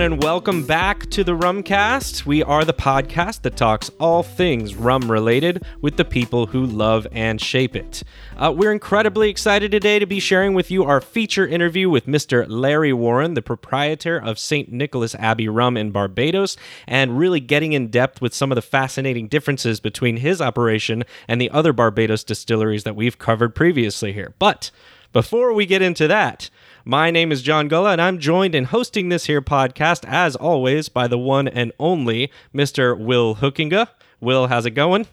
everyone, and welcome back to the Rumcast. We are the podcast that talks all things rum-related with the people who love and shape it. We're incredibly excited today to be sharing with you our feature interview with Mr. Larry Warren, the proprietor of St. Nicholas Abbey Rum in Barbados, and really getting in depth with some of the fascinating differences between his operation and the other Barbados distilleries that we've covered previously here. But before we get into that, my name is John Gulla, and I'm joined in hosting this here podcast, as always, by the one and only Mr. Will Hookinga. Will, how's it going?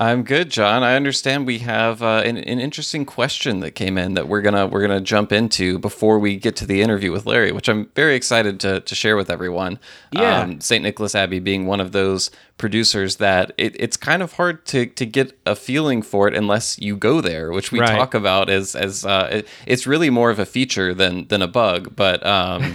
I'm good, John. I understand we have an interesting question that came in that we're gonna jump into before we get to the interview with Larry, which I'm very excited to share with everyone. Yeah. St. Nicholas Abbey being one of those producers that it's kind of hard to get a feeling for it unless you go there, which we talk about as it's really more of a feature than a bug. But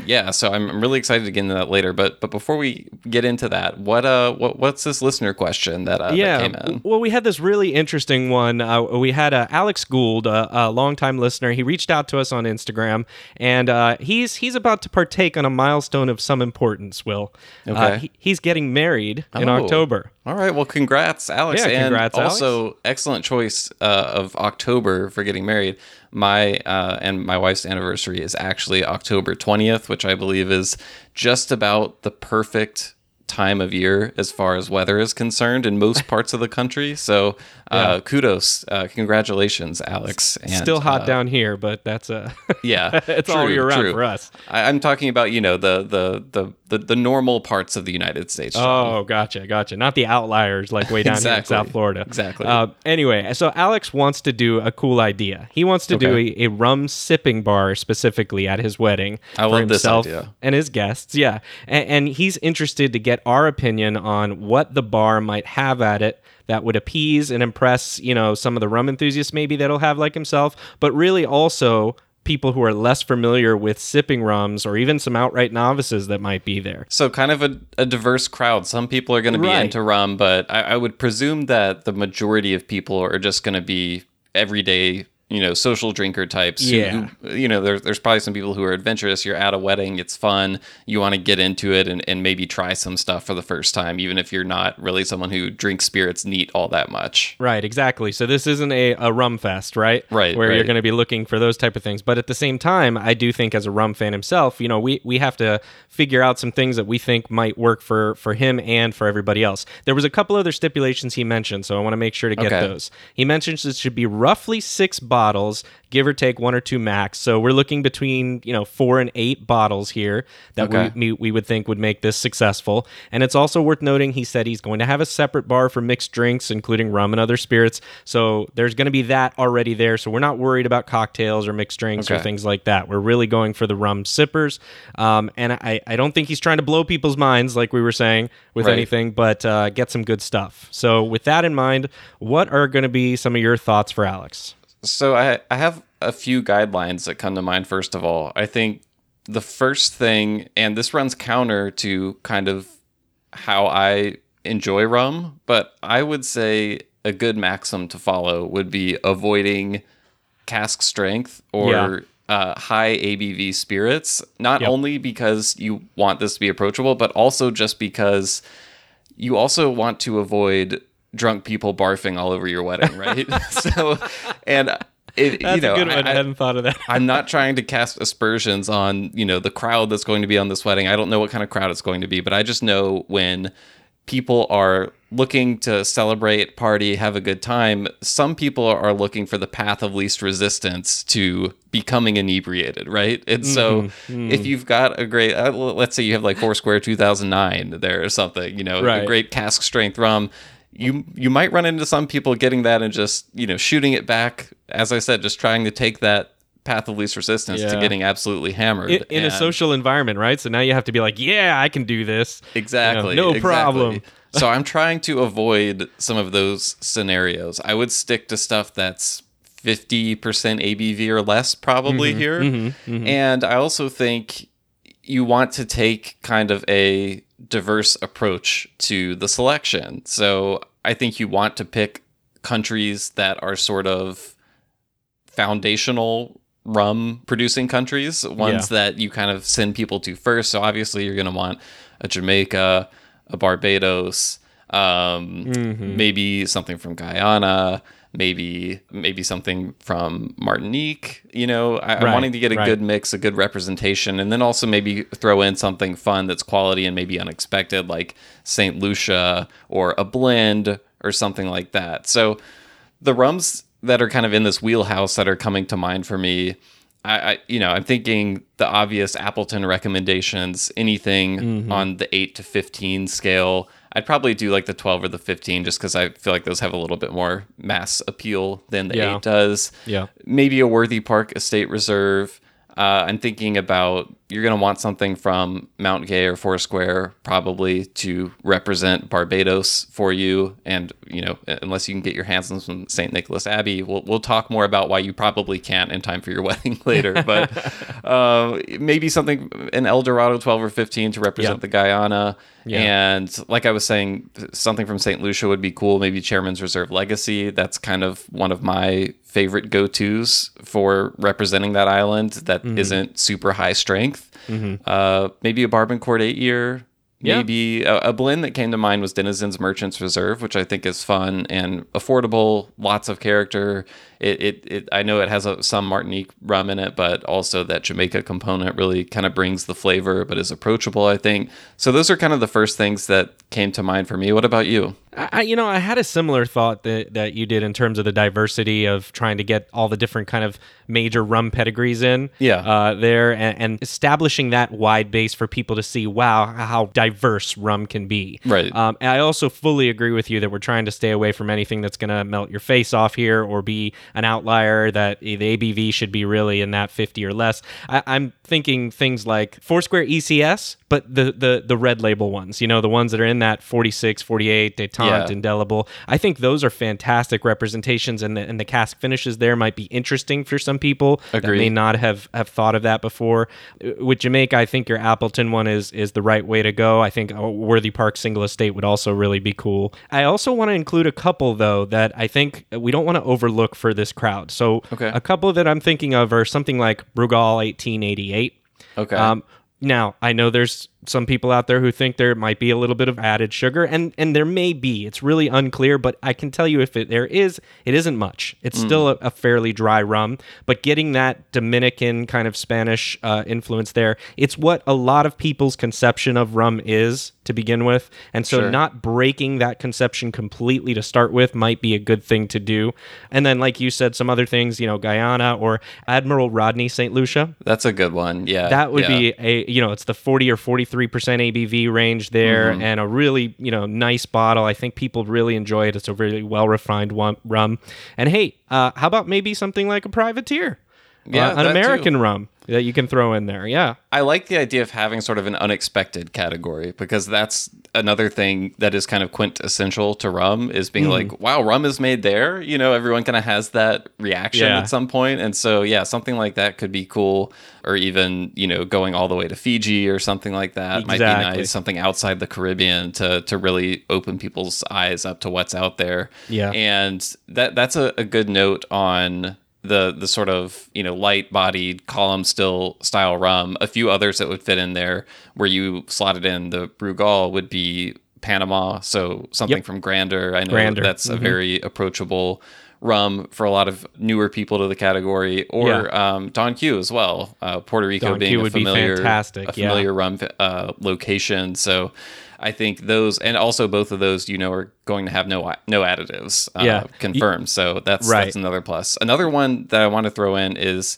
yeah, so I'm really excited to get into that later. But before we get into that, what's this listener question that came in? Well, we had this really interesting one. We had Alex Gould, a longtime listener. He reached out to us on Instagram, and he's about to partake on a milestone of some importance, Will. Okay. He's getting married in October. All right. Well, congrats, Alex. Yeah, congrats, and also, Alex. Excellent choice of October for getting married. My and my wife's anniversary is actually October 20th, which I believe is just about the perfect time of year as far as weather is concerned in most parts of the country. So kudos, congratulations, Alex. And, still hot down here, but that's yeah, it's true, all year round for us. I'm talking about the normal parts of the United States. John. Oh, gotcha. Not the outliers like way down exactly. Here in South Florida. Exactly. Anyway, so Alex wants to do a cool idea. He wants to do a rum sipping bar specifically at his wedding. I love this idea. And his guests, yeah, and he's interested to get our opinion on what the bar might have at it that would appease and impress, some of the rum enthusiasts maybe that'll have like himself, but really also people who are less familiar with sipping rums or even some outright novices that might be there. So kind of a diverse crowd. Some people are going to be into rum, but I would presume that the majority of people are just going to be everyday social drinker types. Yeah. There's probably some people who are adventurous. You're at a wedding, it's fun. You want to get into it and maybe try some stuff for the first time, even if you're not really someone who drinks spirits neat all that much. Right, exactly. So this isn't a rum fest, right? Right. Where you're going to be looking for those type of things. But at the same time, I do think as a rum fan himself, we have to figure out some things that we think might work for him and for everybody else. There was a couple other stipulations he mentioned, so I want to make sure to get those. He mentions it should be roughly 6 bottles. Give or take 1 or 2 max. So we're looking between 4 and 8 bottles here that we would think would make this successful. And it's also worth noting, he said he's going to have a separate bar for mixed drinks, including rum and other spirits. So there's going to be that already there. So we're not worried about cocktails or mixed drinks or things like that. We're really going for the rum sippers. And I don't think he's trying to blow people's minds like we were saying with anything, but get some good stuff. So with that in mind, what are going to be some of your thoughts for Alex? So I have a few guidelines that come to mind. First of all, I think the first thing, and this runs counter to kind of how I enjoy rum, but I would say a good maxim to follow would be avoiding cask strength or high ABV spirits, not only because you want this to be approachable, but also just because you also want to avoid drunk people barfing all over your wedding, right? So, and that's a good one. I hadn't thought of that. I'm not trying to cast aspersions on, the crowd that's going to be on this wedding. I don't know what kind of crowd it's going to be, but I just know when people are looking to celebrate, party, have a good time, some people are looking for the path of least resistance to becoming inebriated, right? And so if you've got a great, let's say you have like Foursquare 2009 there or something, a great cask strength rum, You might run into some people getting that and just, shooting it back. As I said, just trying to take that path of least resistance to getting absolutely hammered. In a social environment, right? So now you have to be like, yeah, I can do this. Exactly. No problem. So I'm trying to avoid some of those scenarios. I would stick to stuff that's 50% ABV or less probably here. Mm-hmm. And I also think you want to take kind of a diverse approach to the selection. So I think you want to pick countries that are sort of foundational rum producing countries, ones that you kind of send people to first. So obviously you're going to want a Jamaica, a Barbados, maybe something from Guyana, maybe something from Martinique. You know, I'm wanting to get a good mix, a good representation, and then also maybe throw in something fun that's quality and maybe unexpected, like St. Lucia or a blend or something like that. So the rums that are kind of in this wheelhouse that are coming to mind for me, I'm thinking the obvious Appleton recommendations, anything on the 8 to 15 scale. I'd probably do like the 12 or the 15 just because I feel like those have a little bit more mass appeal than the 8 does. Yeah. Maybe a Worthy Park Estate Reserve. I'm thinking about, you're going to want something from Mount Gay or Foursquare probably to represent Barbados for you. And, you know, unless you can get your hands on some St. Nicholas Abbey, we'll talk more about why you probably can't in time for your wedding later. But maybe something, an El Dorado 12 or 15 to represent the Guyana. Yeah. And like I was saying, something from St. Lucia would be cool. Maybe Chairman's Reserve Legacy. That's kind of one of my favorite go-tos for representing that island that isn't super high strength. Maybe a Barbancourt 8-year, maybe a blend that came to mind was Denizen's Merchant's Reserve, which I think is fun and affordable, lots of character. It I know it has some Martinique rum in it, but also that Jamaica component really kind of brings the flavor, but is approachable, I think. So those are kind of the first things that came to mind for me. What about you? I had a similar thought that you did in terms of the diversity of trying to get all the different kind of major rum pedigrees in there and establishing that wide base for people to see, wow, how diverse rum can be. Right. And I also fully agree with you that we're trying to stay away from anything that's going to melt your face off here or be an outlier, that the ABV should be really in that 50 or less. I'm thinking things like Foursquare ECS, but the red label ones, you know, the ones that are in that 46, 48, Détente, Indelible. I think those are fantastic representations, and the cask finishes there might be interesting for some people that may not have thought of that before. With Jamaica, I think your Appleton one is the right way to go. I think a Worthy Park Single Estate would also really be cool. I also want to include a couple, though, that I think we don't want to overlook for this crowd. So a couple that I'm thinking of are something like Brugal 1888. Okay. Now, I know there's some people out there who think there might be a little bit of added sugar, and there may be. It's really unclear, but I can tell you it isn't much. It's still a fairly dry rum, but getting that Dominican kind of Spanish influence there, it's what a lot of people's conception of rum is to begin with, and so not breaking that conception completely to start with might be a good thing to do. And then, like you said, some other things, you know, Guyana or Admiral Rodney St. Lucia. That's a good one, yeah. That would be it's the 40 or 43% ABV range there, and a really, nice bottle. I think people really enjoy it. It's a really well-refined rum. And hey, how about maybe something like a Privateer? Yeah, an American rum that you can throw in there. Yeah. I like the idea of having sort of an unexpected category, because that's another thing that is kind of quintessential to rum, is being like, wow, rum is made there. You know, everyone kind of has that reaction at some point. And so, something like that could be cool. Or even, going all the way to Fiji or something like that might be nice. Something outside the Caribbean to really open people's eyes up to what's out there. Yeah. And that's a good note on the sort of, light bodied column still style rum. A few others that would fit in there where you slotted in the Brugal would be Panama. So something from Grander. I know that's a very approachable rum for a lot of newer people to the category, or Don Q as well. Puerto Rico being a familiar rum location. So I think those, and also both of those, are going to have no additives confirmed. So that's another plus. Another one that I want to throw in is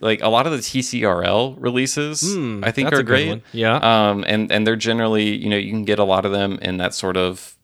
like a lot of the TCRL releases, I think are great. Yeah. And they're generally, you can get a lot of them in that sort of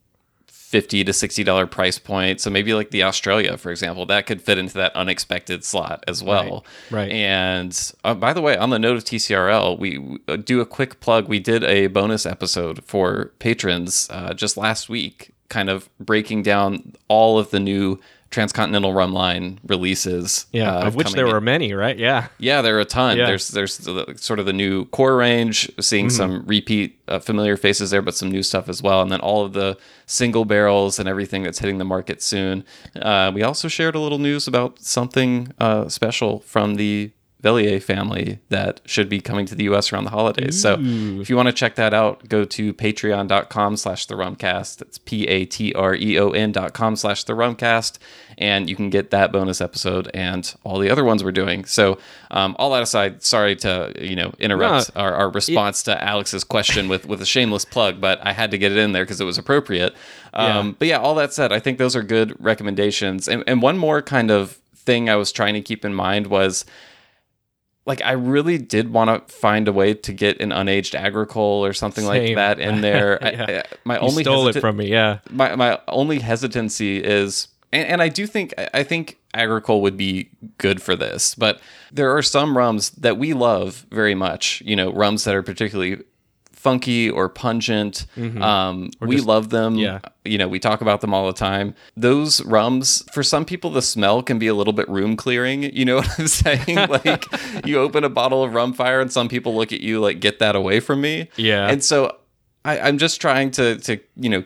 $50 to $60 price point. So maybe like the Australia, for example, that could fit into that unexpected slot as well. Right. And by the way, on the note of TCRL, we do a quick plug. We did a bonus episode for patrons just last week, kind of breaking down all of the new Transcontinental Rum Line releases. Yeah, of which there were many, right? Yeah. Yeah, there are a ton. Yeah. There's sort of the new core range, seeing some repeat familiar faces there, but some new stuff as well. And then all of the single barrels and everything that's hitting the market soon. We also shared a little news about something special from the Bellier family that should be coming to the U.S. around the holidays. So if you want to check that out, go to patreon.com/therumcast. That's patreon.com/therumcast. And you can get that bonus episode and all the other ones we're doing. So all that aside, sorry to interrupt our response to Alex's question with a shameless plug, but I had to get it in there because it was appropriate. But yeah, all that said, I think those are good recommendations. And one more kind of thing I was trying to keep in mind was, like, I really did want to find a way to get an unaged agricole or something like that in there. Yeah. You stole it from me, yeah. My only hesitancy is, and I think agricole would be good for this, but there are some rums that we love very much, rums that are particularly funky or pungent. We love them. Yeah. We talk about them all the time. Those rums, for some people, the smell can be a little bit room clearing. You know what I'm saying? Like, you open a bottle of Rum Fire and some people look at you like, get that away from me. Yeah. And so I'm just trying to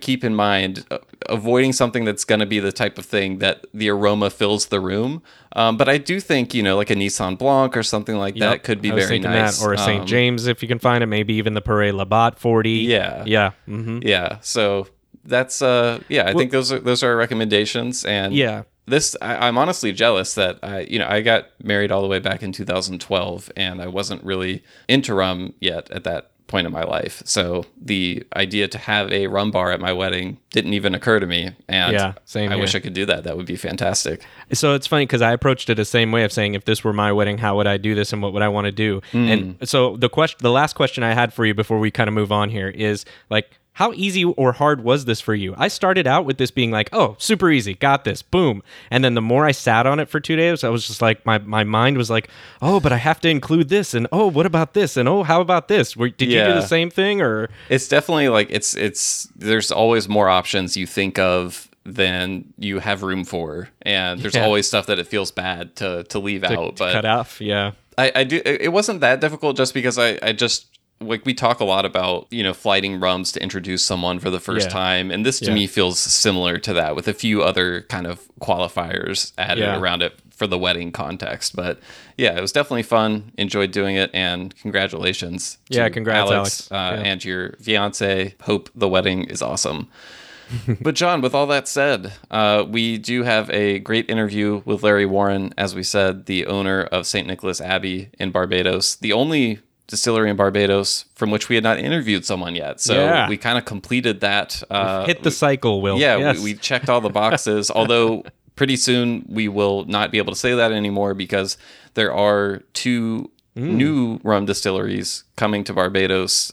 keep in mind avoiding something that's going to be the type of thing that the aroma fills the room. But I do think, like a Neisson Blanc or something like that could be very nice. That, or a St. James, if you can find it, maybe even the Père Labat 40. Yeah. Yeah. Mm-hmm. Yeah. So that's, I think those are our recommendations. And yeah. This, I'm honestly jealous that I got married all the way back in 2012 and I wasn't really into rum yet at that point in my life. So the idea to have a rum bar at my wedding didn't even occur to me. And I wish I could do that. That would be fantastic. So it's funny because I approached it the same way of saying, if this were my wedding, how would I do this and what would I want to do? And so the last question I had for you before we kind of move on here is, like, how easy or hard was this for you? I started out with this being like, oh, super easy, got this, boom. And then the more I sat on it for 2 days, I was just like, my mind was like, oh, but I have to include this, and oh, what about this, and oh, how about this? Did you do the same thing? Or it's definitely like it's there's always more options you think of than you have room for, and there's always stuff that it feels bad to leave out, but cut off. Yeah, I do. It wasn't that difficult just because I just. Like, we talk a lot about, flighting rums to introduce someone for the first time. And this to me feels similar to that, with a few other kind of qualifiers added around it for the wedding context. But yeah, it was definitely fun. Enjoyed doing it. And congratulations. Yeah, congrats, Alex. And your fiance. Hope the wedding is awesome. But John, with all that said, we do have a great interview with Larry Warren, as we said, the owner of St. Nicholas Abbey in Barbados, the only distillery in Barbados from which we had not interviewed someone yet. So we kind of completed that. Hit the cycle, Will. Yeah, yes. we checked all the boxes, although pretty soon we will not be able to say that anymore because there are two new rum distilleries coming to Barbados,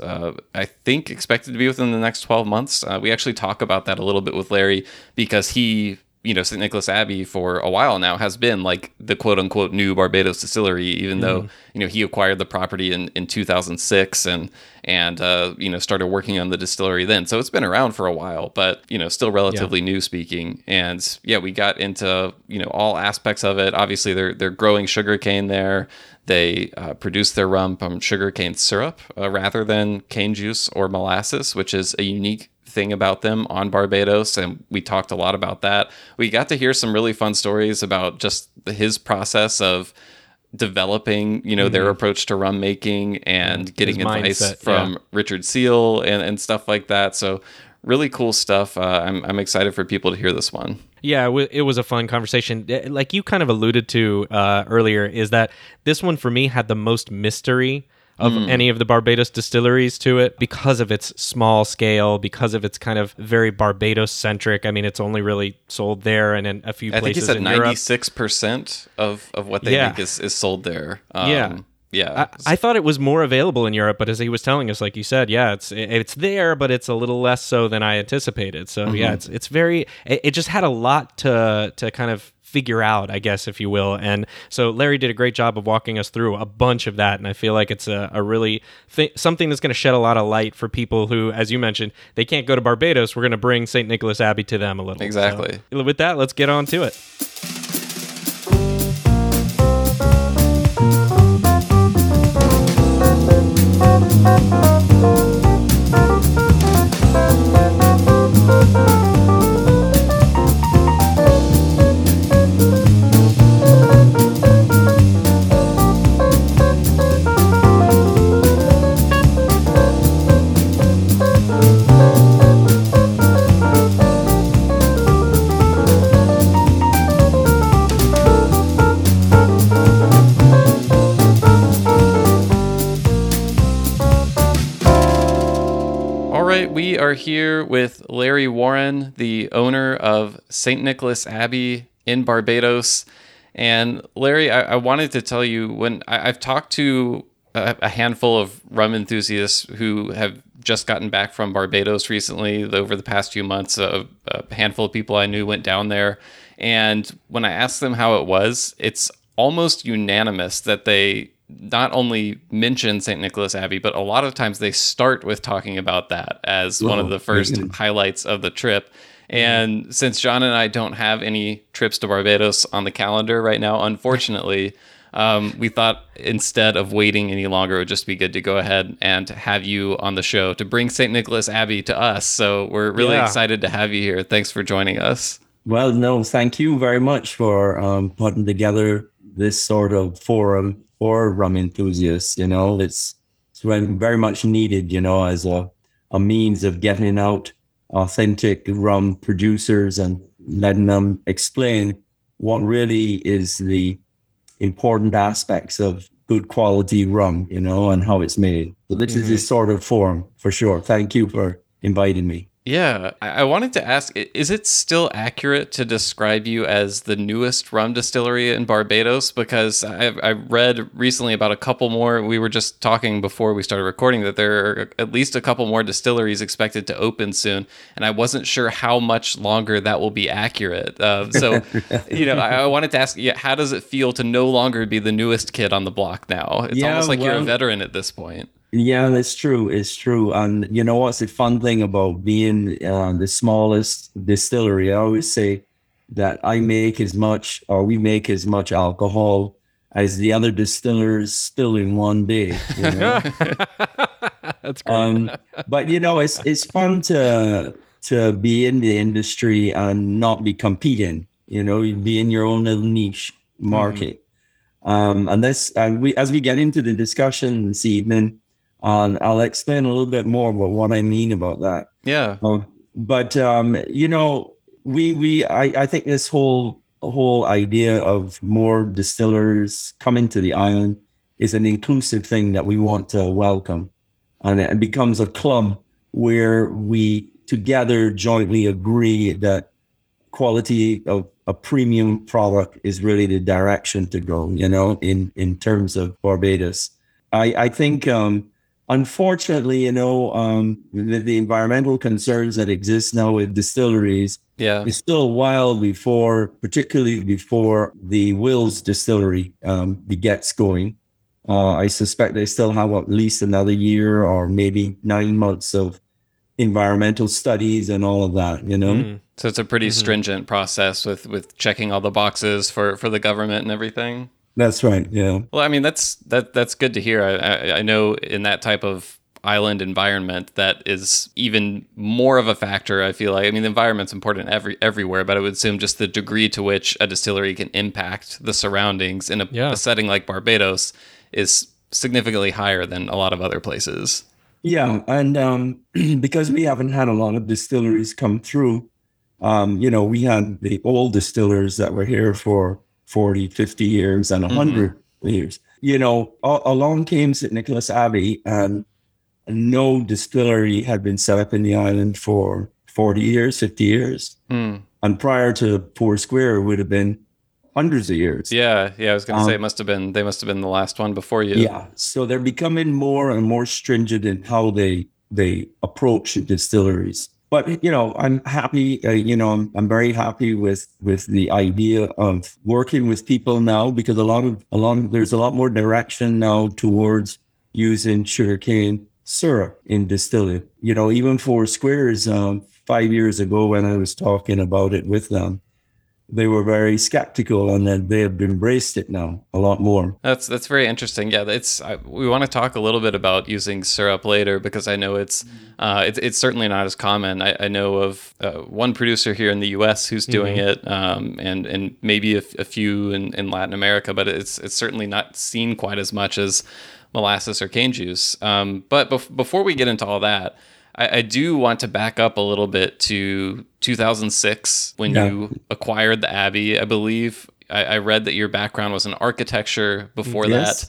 I think expected to be within the next 12 months. We actually talk about that a little bit with Larry because he... St. Nicholas Abbey for a while now has been like the quote unquote new Barbados distillery, even though, he acquired the property in 2006 and started working on the distillery then. So it's been around for a while, but, still relatively new speaking. And we got into, all aspects of it. Obviously they're growing sugarcane there. They produce their rum from sugarcane syrup rather than cane juice or molasses, which is a unique thing about them on Barbados, and we talked a lot about that. We got to hear some really fun stories about just his process of developing, their approach to rum making and getting his advice mindset, from Richard Seale and stuff like that. So really cool stuff. I'm excited for people to hear this one. Yeah, it was a fun conversation. Like you kind of alluded to earlier, is that this one for me had the most mystery of any of the Barbados distilleries to it, because of its small scale, because of its kind of very Barbados-centric. I mean, it's only really sold there and in a few places in Europe. I think he said 96% of what they think is sold there. Yeah, I thought it was more available in Europe, but as he was telling us, like you said, it's there, but it's a little less so than I anticipated. So it's very. It just had a lot to kind of figure out, I guess, if you will. And so Larry did a great job of walking us through a bunch of that. And I feel like it's a really something that's going to shed a lot of light for people who, as you mentioned, they can't go to Barbados. We're going to bring St. Nicholas Abbey to them a little. Exactly. So with that, let's get on to it. We are here with Larry Warren, the owner of St. Nicholas Abbey in Barbados. And Larry, I wanted to tell you, when I've talked to a handful of rum enthusiasts who have just gotten back from Barbados recently, over the past few months, a handful of people I knew went down there. And when I asked them how it was, it's almost unanimous that they not only mention St. Nicholas Abbey, but a lot of times they start with talking about that as one of the first highlights of the trip. And since John and I don't have any trips to Barbados on the calendar right now, unfortunately, we thought instead of waiting any longer, it would just be good to go ahead and have you on the show to bring St. Nicholas Abbey to us. So we're really excited to have you here. Thanks for joining us. Well, no, thank you very much for putting together this sort of forum for rum enthusiasts. You know, it's very much needed, you know, as a means of getting out authentic rum producers and letting them explain what really is the important aspects of good quality rum, you know, and how it's made. So this is this sort of forum for sure. Thank you for inviting me. Yeah, I wanted to ask, is it still accurate to describe you as the newest rum distillery in Barbados? Because I read recently about a couple more. We were just talking before we started recording that there are at least a couple more distilleries expected to open soon, and I wasn't sure how much longer that will be accurate. So, you know, I wanted to ask, how does it feel to no longer be the newest kid on the block now? It's almost like you're a veteran at this point. Yeah, that's true. It's true. And you know what's the fun thing about being the smallest distillery? I always say that we make as much alcohol as the other distillers still in one day. You know? That's great. But you know, it's fun to be in the industry and not be competing. You know, you'd be in your own little niche market. Mm-hmm. As we get into the discussion this evening, I'll explain a little bit more about what I mean about that. Yeah. You know, I think this whole idea of more distillers coming to the island is an inclusive thing that we want to welcome. And it becomes a club where we together jointly agree that quality of a premium product is really the direction to go, you know, in terms of Barbados. I think... unfortunately, you know, the environmental concerns that exist now with distilleries is still a while before the Wills distillery gets going. I suspect they still have at least another year or maybe 9 months of environmental studies and all of that, you know? Mm. So it's a pretty stringent process with checking all the boxes for the government and everything. That's right. Yeah. Well, I mean, that's good to hear. I know in that type of island environment, that is even more of a factor. I feel like, I mean, the environment's important everywhere, but I would assume just the degree to which a distillery can impact the surroundings in a setting like Barbados is significantly higher than a lot of other places. Yeah, and because we haven't had a lot of distilleries come through, you know, we had the old distillers that were here for 40, 50 years and 100 years. You know, along came St. Nicholas Abbey, and no distillery had been set up in the island for 40 years, 50 years. Mm. And prior to Foursquare, it would have been hundreds of years. Yeah, I was going to say they must have been the last one before you. Yeah, so they're becoming more and more stringent in how they approach distilleries. But, you know, I'm happy, I'm very happy with the idea of working with people now, because there's a lot more direction now towards using sugarcane syrup in distilling. You know, even Foursquare, 5 years ago when I was talking about it with them, they were very skeptical, and then they have embraced it now a lot more. That's very interesting. Yeah, we want to talk a little bit about using syrup later, because I know it's certainly not as common. I know of one producer here in the U.S. who's doing it, and maybe a few in Latin America, but it's certainly not seen quite as much as molasses or cane juice. But before we get into all that, I do want to back up a little bit to 2006 when you acquired the Abbey. I believe I read that your background was in architecture before that.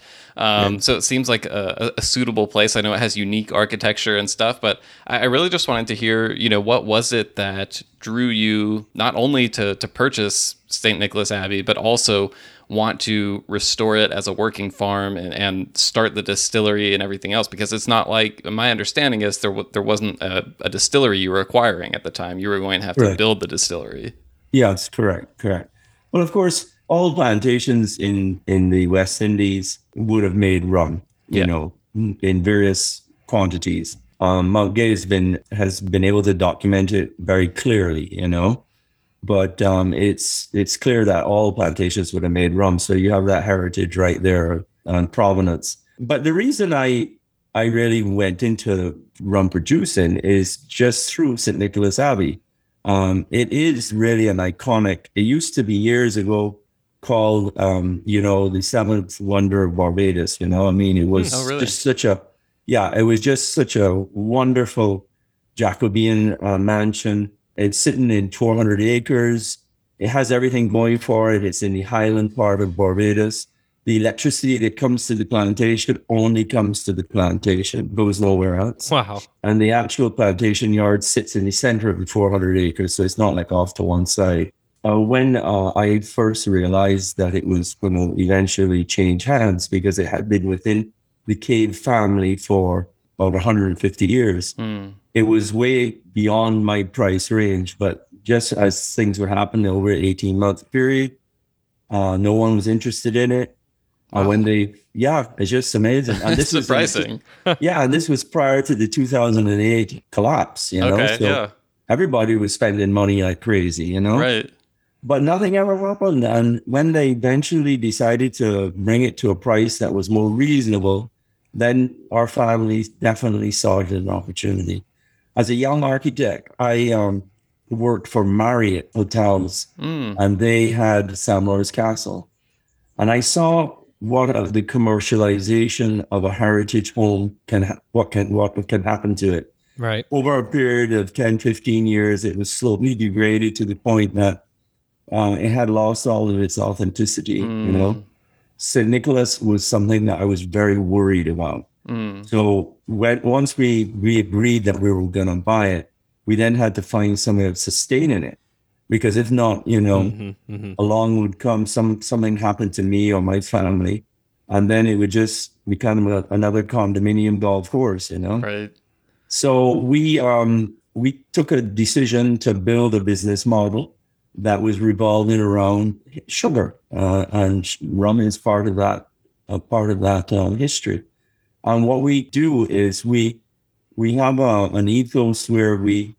So it seems like a suitable place. I know it has unique architecture and stuff, but I really just wanted to hear, what was it that drew you not only to purchase St. Nicholas Abbey, but also want to restore it as a working farm and start the distillery and everything else? Because it's not like, my understanding is there wasn't a distillery you were acquiring at the time. You were going to have to build the distillery. Yes, correct. Well, of course, all plantations in the West Indies would have made rum, in various quantities. Mount Gay has been able to document it very clearly, But it's clear that all plantations would have made rum. So you have that heritage right there on provenance. But the reason I really went into rum producing is just through St. Nicholas Abbey. It is really an iconic. It used to be years ago called, the seventh wonder of Barbados. It was just such a wonderful Jacobean mansion. It's sitting in 400 acres. It has everything going for it. It's in the highland part of Barbados. The electricity that comes to the plantation only comes to the plantation, goes nowhere else. Wow. And the actual plantation yard sits in the center of the 400 acres, so it's not like off to one side. When I first realized that it was going to eventually change hands, because it had been within the Cave family for about 150 years, it was way beyond my price range. But just as things were happening over an 18-month period, no one was interested in it. Wow. It's just amazing. And this was surprising. And this was prior to the 2008 collapse, Okay, everybody was spending money like crazy, Right. But nothing ever happened. And when they eventually decided to bring it to a price that was more reasonable, then our family definitely saw it as an opportunity. As a young architect, I worked for Marriott Hotels, and they had Sam Lord's Castle. And I saw what the commercialization of a heritage home what can happen to it. Right. Over a period of 10, 15 years, it was slowly degraded to the point that it had lost all of its authenticity, St. Nicholas was something that I was very worried about. So once we agreed that we were going to buy it, we then had to find some way of sustaining it. Because if not, along would come something happened to me or my family, and then it would just become another condominium golf course, Right. So we took a decision to build a business model that was revolving around sugar, and rum is part of that history. And what we do is we have an ethos where we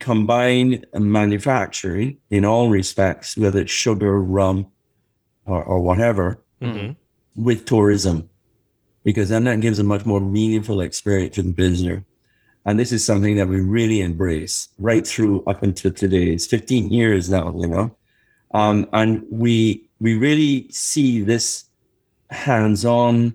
combine manufacturing in all respects, whether it's sugar, rum, or whatever, with tourism, because then that gives a much more meaningful experience to the visitor. And this is something that we really embrace right through up until today. It's 15 years now, and we really see this hands-on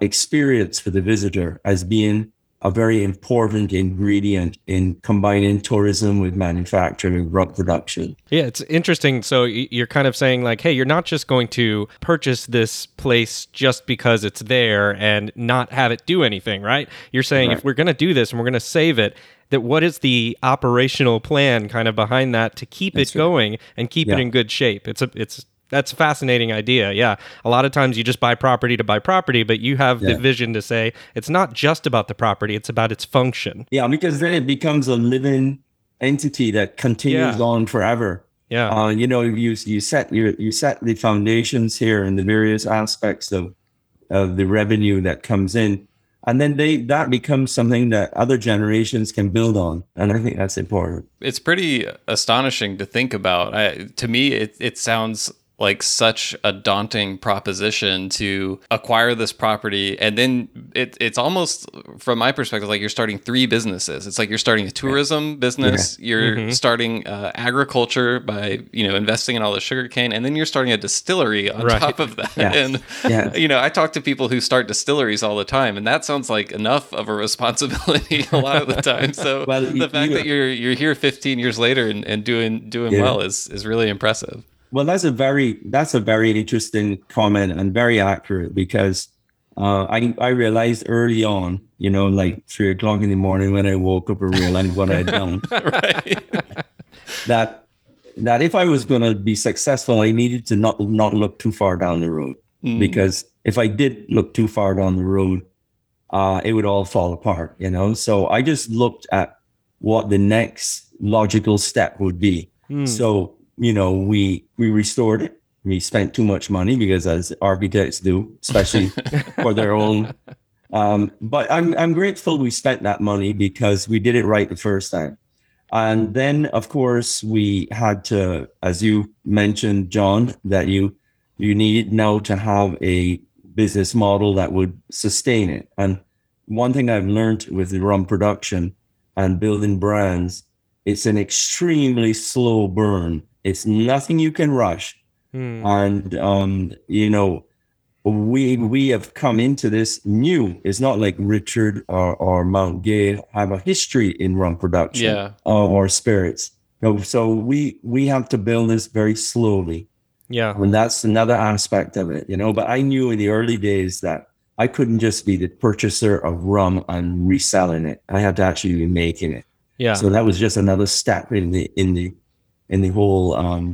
experience for the visitor as being a very important ingredient in combining tourism with manufacturing and rum production. Yeah, it's interesting. So you're kind of saying like, hey, you're not just going to purchase this place just because it's there and not have it do anything, right? You're saying if we're going to do this and we're going to save it, that what is the operational plan kind of behind that to keep it going and keep it in good shape? It's That's a fascinating idea. Yeah. A lot of times you just buy property to buy property, but you have the vision to say it's not just about the property, it's about its function. Yeah, because then it becomes a living entity that continues on forever. Yeah. You know, you set the foundations here in the various aspects of the revenue that comes in. And then that becomes something that other generations can build on. And I think that's important. It's pretty astonishing to think about. To me, it sounds like such a daunting proposition to acquire this property. And then it's almost, from my perspective, like you're starting three businesses. It's like you're starting a tourism business, you're starting agriculture by, you know, investing in all the sugarcane, and then you're starting a distillery on top of that. Yes. And, you know, I talk to people who start distilleries all the time, and that sounds like enough of a responsibility a lot of the time. So the fact that you're here 15 years later and doing well is really impressive. Well, that's a very interesting comment and very accurate, because I realized early on, you know, like 3 o'clock in the morning when I woke up and realized what I'd done, that if I was going to be successful, I needed to not look too far down the road, because if I did look too far down the road, it would all fall apart, you know. So I just looked at what the next logical step would be. So, you know, we restored it. We spent too much money, because as architects do, especially for their own. But I'm grateful we spent that money, because we did it right the first time. And then, of course, we had to, as you mentioned, John, that you need now to have a business model that would sustain it. And one thing I've learned with the rum production and building brands, it's an extremely slow burn. It's nothing you can rush. And, you know, we have come into this new. It's not like Richard or Mount Gay have a history in rum production or spirits. No, so we have to build this very slowly. Yeah. And that's another aspect of it, you know. But I knew in the early days that I couldn't just be the purchaser of rum and reselling it. I had to actually be making it. Yeah. So that was just another step in the whole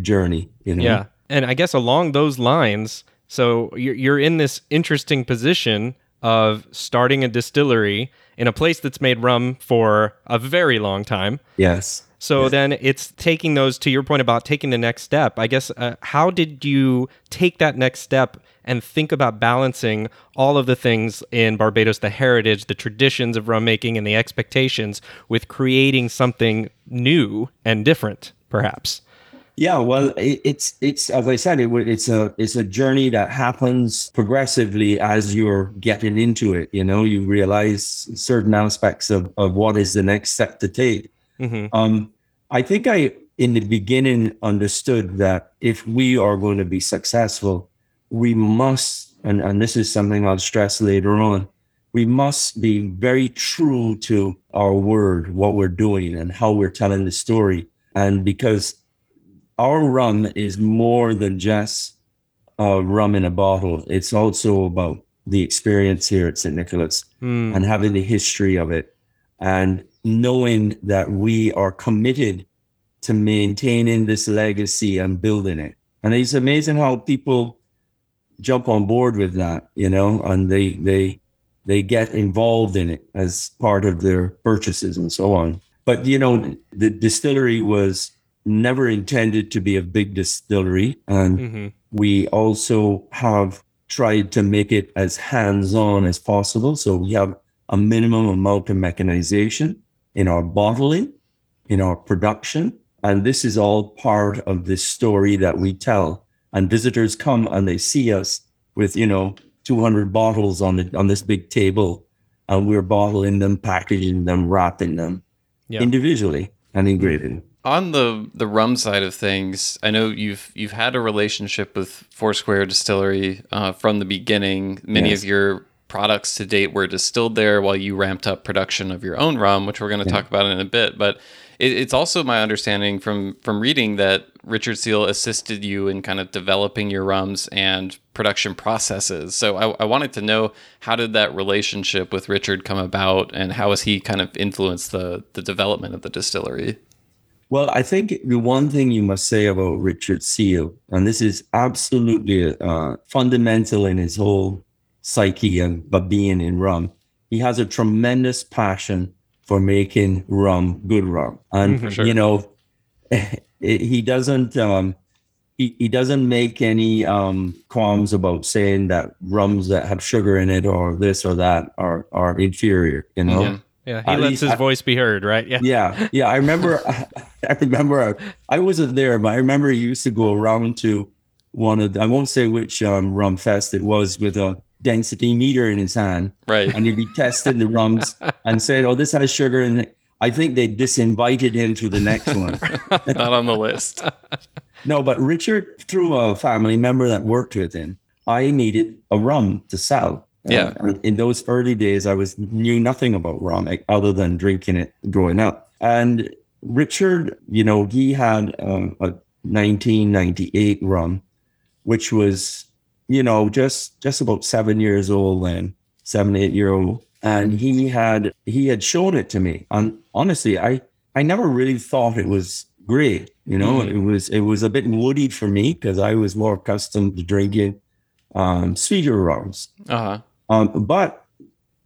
journey, you know? Yeah, and I guess along those lines, so you're in this interesting position of starting a distillery in a place that's made rum for a very long time. Yes. So then it's taking those, to your point about taking the next step, I guess, how did you take that next step and think about balancing all of the things in Barbados, the heritage, the traditions of rum making, and the expectations with creating something new and different, perhaps? Yeah, well, it's as I said, it's a journey that happens progressively as you're getting into it. You know, you realize certain aspects of what is the next step to take. Mm-hmm. I think I, in the beginning, understood that if we are going to be successful, we must, and this is something I'll stress later on, we must be very true to our word, what we're doing and how we're telling the story. And because our rum is more than just rum in a bottle. It's also about the experience here at St. Nicholas and having the history of it. And knowing that we are committed to maintaining this legacy and building it. And it's amazing how people jump on board with that, you know, and they get involved in it as part of their purchases and so on. But, you know, the distillery was never intended to be a big distillery. And we also have tried to make it as hands-on as possible. So we have a minimum amount of mechanization in our bottling, in our production. And this is all part of this story that we tell. And visitors come and they see us with, you know, 200 bottles on this big table. And we're bottling them, packaging them, wrapping them individually and ingredient. On the rum side of things, I know you've had a relationship with Foursquare Distillery from the beginning. Many of your products to date were distilled there while you ramped up production of your own rum, which we're going to talk about in a bit. But it's also my understanding from reading that Richard Seale assisted you in kind of developing your rums and production processes. So I wanted to know, how did that relationship with Richard come about, and how has he kind of influenced the development of the distillery? Well, I think the one thing you must say about Richard Seale, and this is absolutely fundamental in his whole psyche and being in rum, he has a tremendous passion for making rum, good rum. And, sure. You know, he doesn't make any qualms about saying that rums that have sugar in it or this or that are inferior, you know? Yeah. Yeah, he lets his voice be heard, right? Yeah, yeah, yeah. I remember. I wasn't there, but I remember he used to go around to one of. I won't say which rum fest it was, with a density meter in his hand, right? And he'd be testing the rums and said, "Oh, this has sugar," and I think they disinvited him to the next one. Not on the list. No, but Richard, through a family member that worked with him, I needed a rum to sell. Yeah. In those early days, I knew nothing about rum other than drinking it growing up. And Richard, you know, he had a 1998 rum, which was, you know, just about 7 years old then, 7, 8 year old. And he had shown it to me. And honestly, I never really thought it was great. You know, it was a bit woody for me because I was more accustomed to drinking sweeter rums. Uh-huh. But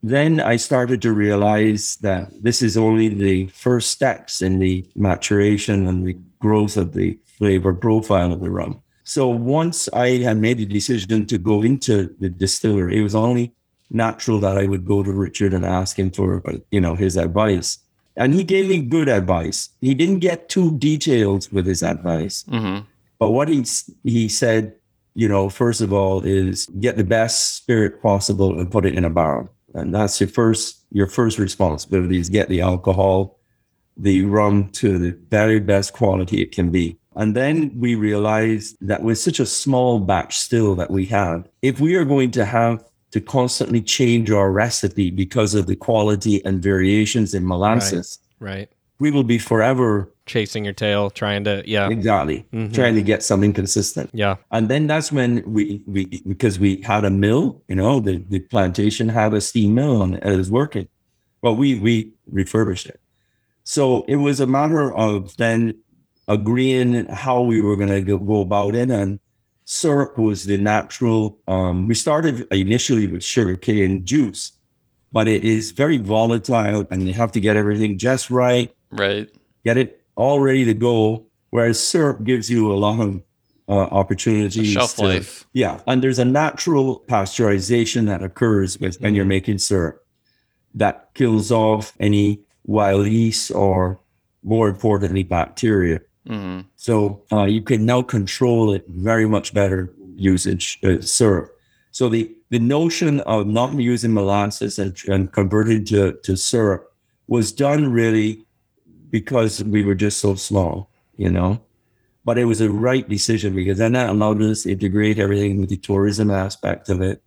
then I started to realize that this is only the first steps in the maturation and the growth of the flavor profile of the rum. So once I had made the decision to go into the distillery, it was only natural that I would go to Richard and ask him for, you know, his advice. And he gave me good advice. He didn't get too detailed with his advice. Mm-hmm. But what he said, you know, first of all, is get the best spirit possible and put it in a barrel. And that's your first responsibility, is get the alcohol, the rum, to the very best quality it can be. And then we realized that with such a small batch still that we have, if we are going to have to constantly change our recipe because of the quality and variations in molasses, right. We will be forever chasing your tail, trying to get something consistent. Yeah. And then that's when we because we had a mill, you know, the plantation had a steam mill and it was working. Well, we refurbished it. So it was a matter of then agreeing how we were going to go about it. And syrup was the natural. We started initially with sugarcane juice, but it is very volatile and you have to get everything just right. Right. Get it all ready to go, whereas syrup gives you a lot of opportunities. Shelf life. Yeah. And there's a natural pasteurization that occurs when you're making syrup that kills off any wild yeast or, more importantly, bacteria. Mm-hmm. So you can now control it very much better usage syrup. So the notion of not using molasses and converting to syrup was done really because we were just so small, you know. But it was a right decision because then that allowed us to integrate everything with the tourism aspect of it.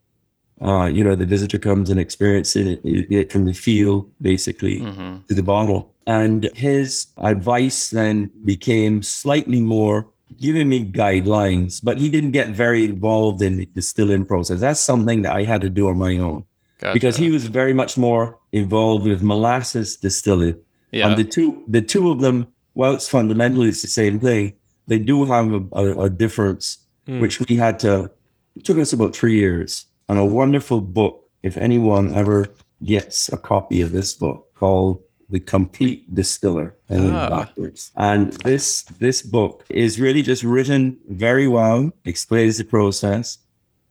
You know, the visitor comes and experiences it from the field, basically, to the bottle. And his advice then became slightly more giving me guidelines, but he didn't get very involved in the distilling process. That's something that I had to do on my own. Gotcha. Because he was very much more involved with molasses distilling. Yeah. And the two of them, well, it's fundamentally it's the same thing. They do have a difference, which we had to. It took us about 3 years. And a wonderful book, if anyone ever gets a copy of this book, called The Complete Distiller, backwards. And this book is really just written very well, explains the process,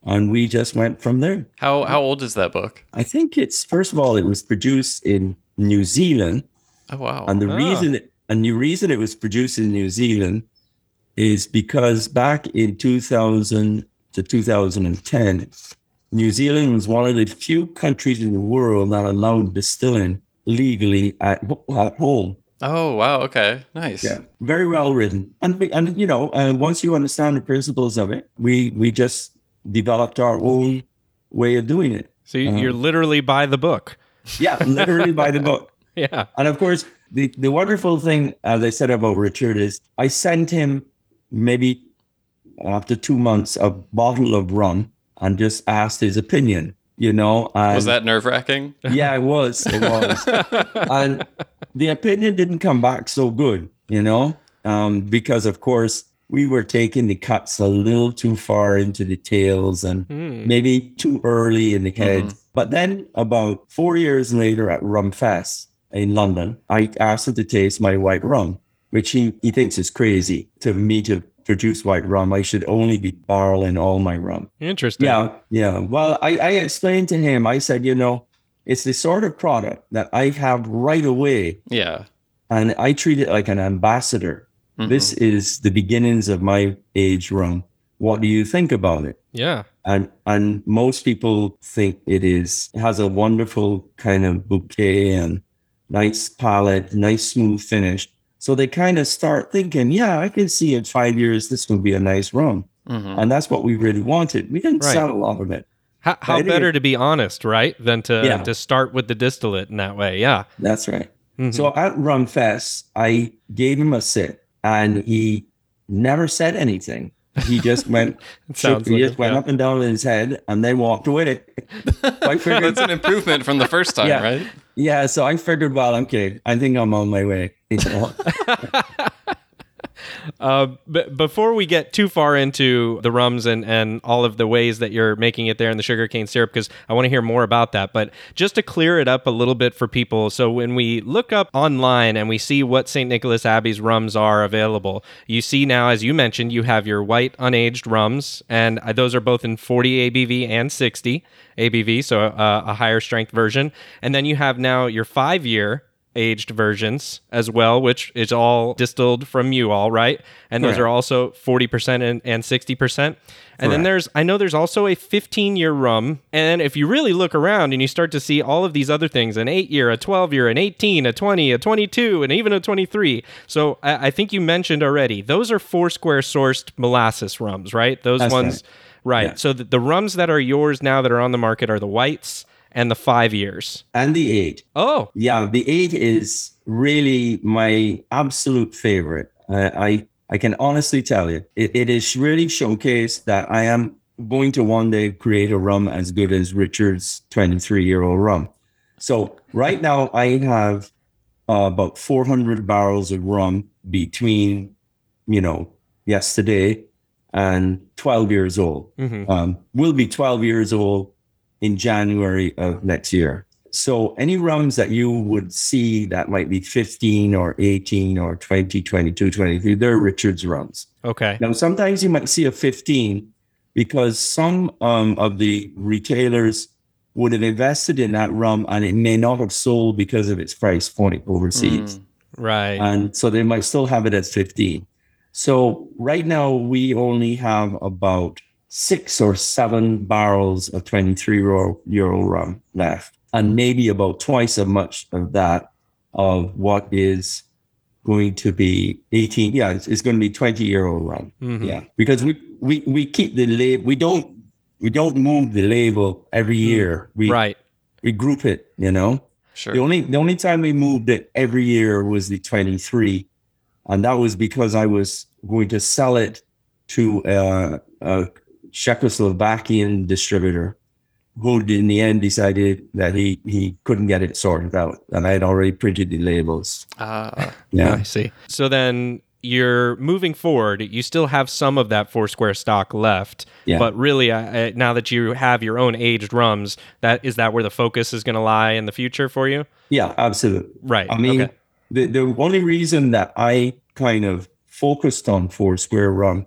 and we just went from there. How old is that book? I think it's, first of all, it was produced in New Zealand. Oh, wow. And the reason it was produced in New Zealand is because back in 2000 to 2010, New Zealand was one of the few countries in the world that allowed distilling legally at home. Oh, wow. Okay. Nice. Yeah. Very well written. And you know, once you understand the principles of it, we just developed our own way of doing it. So you're literally by the book. Yeah, literally by the book. Yeah. And of course, the wonderful thing, as I said about Richard, is I sent him maybe after 2 months a bottle of rum and just asked his opinion, you know. And was that nerve-wracking? Yeah, it was. It was. And the opinion didn't come back so good, you know. because, of course, we were taking the cuts a little too far into the tails and maybe too early in the head. Mm-hmm. But then about 4 years later at Rumfest in London, I asked him to taste my white rum, which he thinks is crazy to me to produce white rum. I should only be barreling all my rum. Interesting. Yeah. Well, I explained to him, I said, it's the sort of product that I have right away. Yeah. And I treat it like an ambassador. Mm-hmm. This is the beginnings of my age rum. What do you think about it? Yeah. And most people think it has a wonderful kind of bouquet and nice palate, nice smooth finish. So they kind of start thinking, yeah, I can see in 5 years this will be a nice rum. Mm-hmm. And that's what we really wanted. We didn't sell a lot of it. How better to be honest, right, than to start with the distillate in that way? Yeah. That's right. Mm-hmm. So at Rumfest, I gave him a sip, and he never said anything. He just went up and down in his head, and then walked away. I figured that's an improvement from the first time, right? Yeah, so I figured, well, okay, I think I'm on my way. But before we get too far into the rums and all of the ways that you're making it there and the sugarcane syrup, because I want to hear more about that, but just to clear it up a little bit for people. So when we look up online and we see what St. Nicholas Abbey's rums are available, you see now, as you mentioned, you have your white unaged rums, and those are both in 40 ABV and 60 ABV, so a higher strength version. And then you have now your 5-year aged versions as well, which is all distilled from you all, right? And those are also 40% and 60%. And then there's also a 15-year rum. And if you really look around and you start to see all of these other things, an 8-year, a 12-year, an 18, a 20, a 22, and even a 23. So I think you mentioned already, those are Foursquare sourced molasses rums, right? Those That's ones, right. Yeah. So the rums that are yours now that are on the market are the whites, and the 5 years. And the 8. Oh. Yeah, the 8 is really my absolute favorite. I can honestly tell you, it is really showcased that I am going to one day create a rum as good as Richard's 23-year-old rum. So right now I have about 400 barrels of rum between, yesterday and 12 years old. Mm-hmm. Will be 12 years old in January of next year. So any rums that you would see that might be 15 or 18 or 20, 22, 23, they're Richard's rums. Okay. Now, sometimes you might see a 15 because some of the retailers would have invested in that rum and it may not have sold because of its price point overseas. Right. And so they might still have it as 15. So right now we only have about 6 or 7 barrels of 23-year-old rum left, and maybe about twice as much of that of what is going to be 18. Yeah, it's going to be 20-year-old rum. Mm-hmm. Yeah, because we keep the label. We don't move the label every year. We group it. Sure. The only time we moved it every year was the 23, and that was because I was going to sell it to a Czechoslovakian distributor who in the end decided that he couldn't get it sorted out, and I had already printed the labels. I see. So then you're moving forward, you still have some of that Foursquare stock left, but really now that you have your own aged rums, is that where the focus is going to lie in the future for you? Yeah, absolutely. Right. I mean, the only reason that I kind of focused on Foursquare rum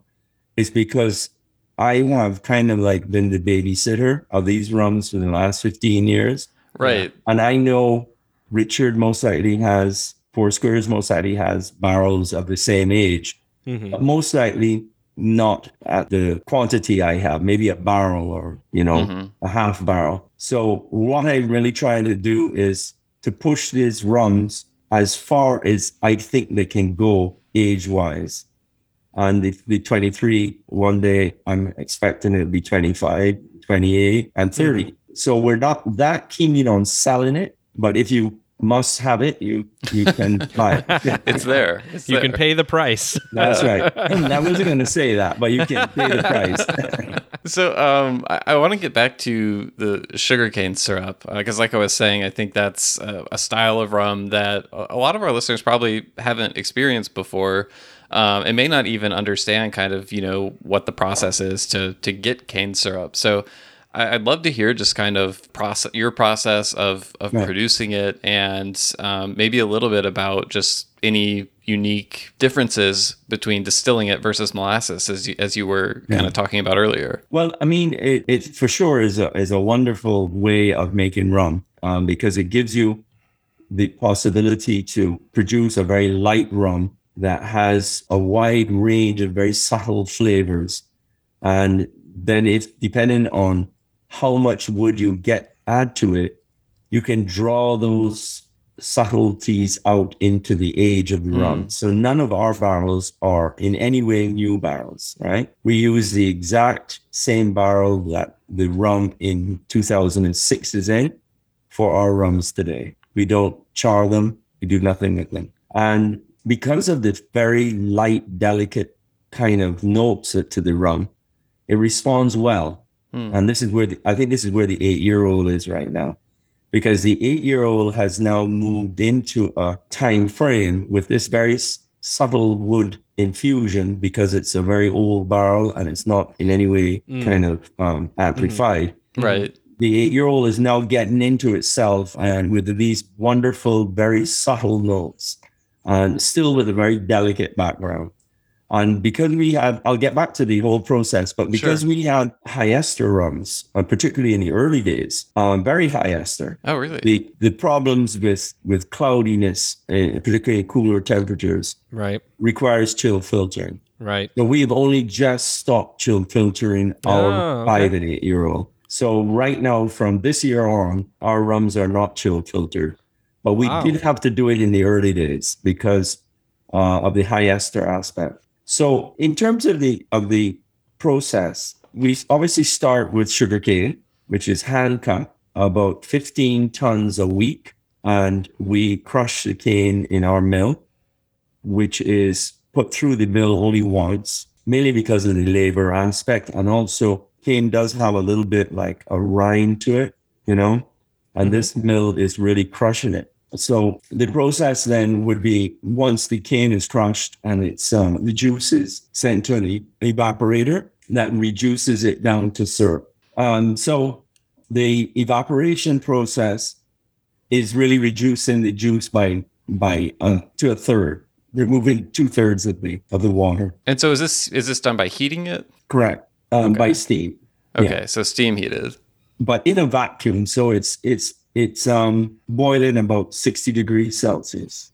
is because I have kind of like been the babysitter of these rums for the last 15 years. Right. And I know Richard most likely has, Foursquare's most likely has barrels of the same age, but most likely not at the quantity I have, maybe a barrel or, a half barrel. So what I'm really trying to do is to push these rums as far as I think they can go age-wise. And the 23, one day I'm expecting it'll be 25, 28, and 30. Mm-hmm. So we're not that keen on selling it. But if you must have it, you can buy it. It's there. You can pay the price. That's right. I wasn't going to say that, but you can pay the price. So I want to get back to the sugarcane syrup, because like I was saying, I think that's a style of rum that a lot of our listeners probably haven't experienced before. And may not even understand kind of, what the process is to get cane syrup. So I'd love to hear just kind of your process of right. producing it, and maybe a little bit about just any unique differences between distilling it versus molasses, as you were kind of talking about earlier. Well, I mean, it for sure is a wonderful way of making rum, because it gives you the possibility to produce a very light rum that has a wide range of very subtle flavors. And then it's depending on how much wood you add to it, you can draw those subtleties out into the age of the rum. So none of our barrels are in any way new barrels, right? We use the exact same barrel that the rum in 2006 is in for our rums today. We don't char them. We do nothing with them. And because of the very light, delicate kind of notes to the rum, it responds well. And this is where I think this is where the 8-year-old is right now, because the 8-year-old has now moved into a time frame with this very subtle wood infusion, because it's a very old barrel and it's not in any way kind of amplified. Right. The 8-year-old is now getting into itself, and with these wonderful, very subtle notes, and still with a very delicate background. And because we have, I'll get back to the whole process, but because we had high ester rums, particularly in the early days, very high ester. Oh, really? The problems with cloudiness, particularly cooler temperatures, right, requires chill filtering. Right. So we've only just stopped chill filtering our 5 and 8-year-old. So right now, from this year on, our rums are not chill filtered. But we did have to do it in the early days because of the high ester aspect. So in terms of the process, we obviously start with sugarcane, which is hand cut, about 15 tons a week. And we crush the cane in our mill, which is put through the mill only once, mainly because of the labor aspect. And also cane does have a little bit like a rind to it, and this mill is really crushing it. So the process then would be, once the cane is crushed and it's the juice is sent to an evaporator that reduces it down to syrup. So the evaporation process is really reducing the juice by to a third, removing 2/3 of the water. And so is this done by heating it? Correct. By steam. Okay, so steam heated, but in a vacuum. So it's boiling about 60 degrees Celsius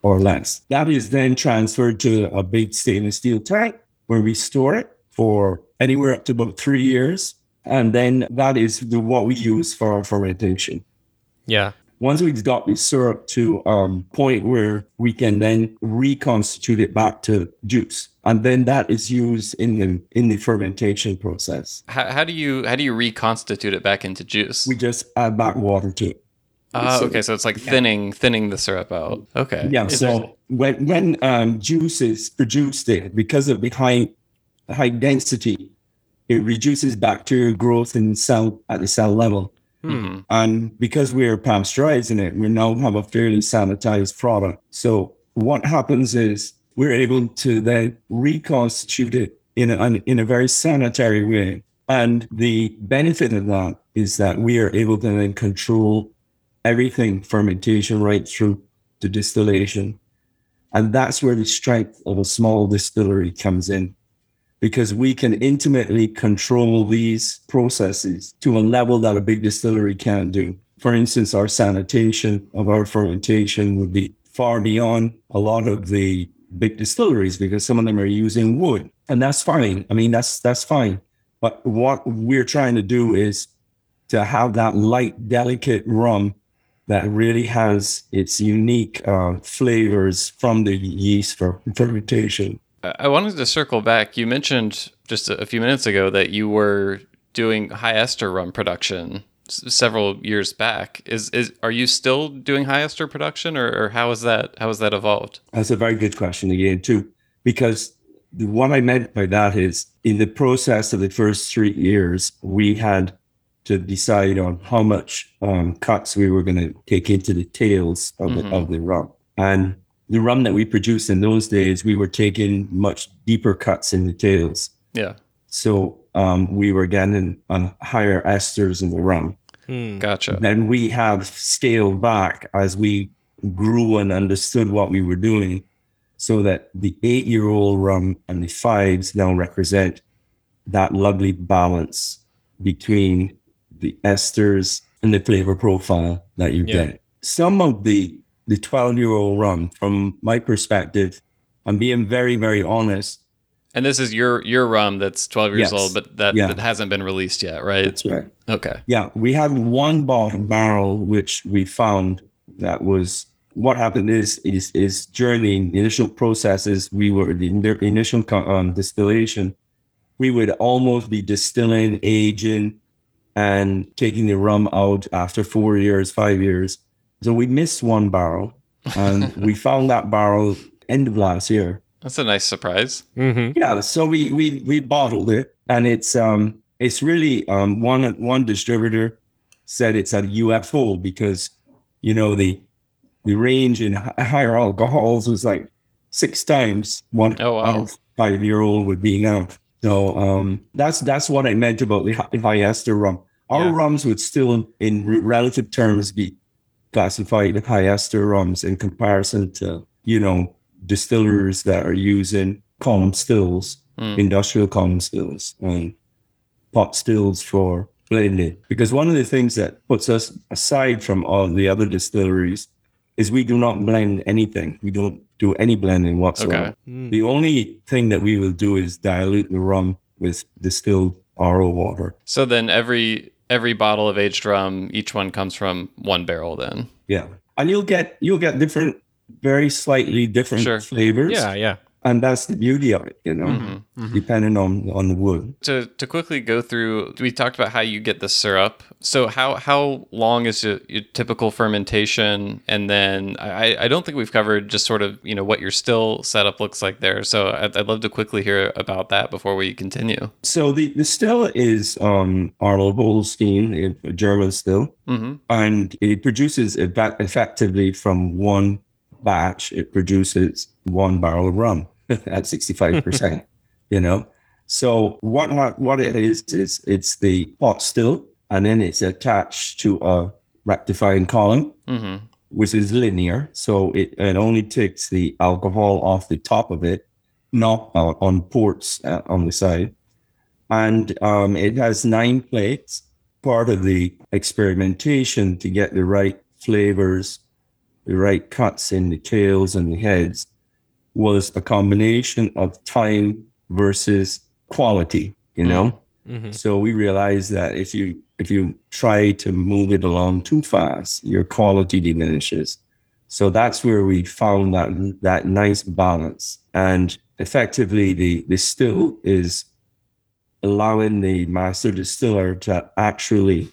or less. That is then transferred to a big stainless steel tank where we store it for anywhere up to about 3 years. And then that is what we use for our fermentation. Yeah. Once we've got the syrup to a point where we can then reconstitute it back to juice, and then that is used in the fermentation process. How do you reconstitute it back into juice? We just add back water to it. Okay, so it's like thinning the syrup out. Okay. Yeah. So when juice is produced there, because of the high density, it reduces bacterial growth at the cell level. And because we're pasteurizing it, we now have a fairly sanitized product. So what happens is we're able to then reconstitute it in a very sanitary way. And the benefit of that is that we are able to then control everything, fermentation right through to distillation. And that's where the strength of a small distillery comes in, because we can intimately control these processes to a level that a big distillery can't do. For instance, our sanitation of our fermentation would be far beyond a lot of the big distilleries, because some of them are using wood, and that's fine. I mean, that's fine. But what we're trying to do is to have that light, delicate rum that really has its unique flavors from the yeast for fermentation. I wanted to circle back. You mentioned just a few minutes ago that you were doing high ester rum production. several years back. Are you still doing high ester production, or how has that evolved? That's a very good question again too, because what I meant by that is, in the process of the first 3 years, we had to decide on how much cuts we were going to take into the tails of, mm-hmm. of the rum. And the rum that we produced in those days, we were taking much deeper cuts in the tails. Yeah. So we were getting on higher esters in the rum. Gotcha. Then we have scaled back as we grew and understood what we were doing, so that the 8-year-old rum and the 5s now represent that lovely balance between the esters and the flavor profile that you get. Some of the 12-year-old rum, from my perspective, I'm being very, very honest. And this is your rum that's 12 years old, but that hasn't been released yet, right? That's right. Okay. Yeah, we have one barrel which we found that was... What happened is during the initial processes, we were the initial distillation, we would almost be distilling, aging, and taking the rum out after 4 years, 5 years. So we missed one barrel, and we found that barrel end of last year. That's a nice surprise. Mm-hmm. Yeah, so we bottled it, and it's really one distributor said it's a UFO because, you know, the range in higher alcohols was like 6 times what a 5-year-old would be now. So that's what I meant about the high ester rum. Our rums would still, in relative terms, be classified as high ester rums in comparison to, you know, distillers that are using column stills, industrial column stills, and pot stills for blending. Because one of the things that puts us aside from all the other distilleries is we do not blend anything. We don't do any blending whatsoever. Okay. The only thing that we will do is dilute the rum with distilled RO water. So then every bottle of aged rum, each one comes from one barrel then? Yeah. And you'll get different, very slightly different flavors. Yeah, yeah. And that's the beauty of it, you know, depending on the wood. To quickly go through, we talked about how you get the syrup. So how long is your typical fermentation? And then I don't think we've covered just sort of, you know, what your still setup looks like there. So I'd love to quickly hear about that before we continue. So the still is Arnold Holstein, a German still. Mm-hmm. And it produces effectively from one batch, it produces one barrel of rum at 65%, you know. So what it is it's the pot still, and then it's attached to a rectifying column, which is linear. So it only takes the alcohol off the top of it, not on ports on the side. And it has 9 plates. Part of the experimentation to get the right flavors, the right cuts in the tails and the heads, was a combination of time versus quality, you know? Mm-hmm. So we realized that if you try to move it along too fast, your quality diminishes. So that's where we found that nice balance. And effectively, the still is allowing the master distiller to actually,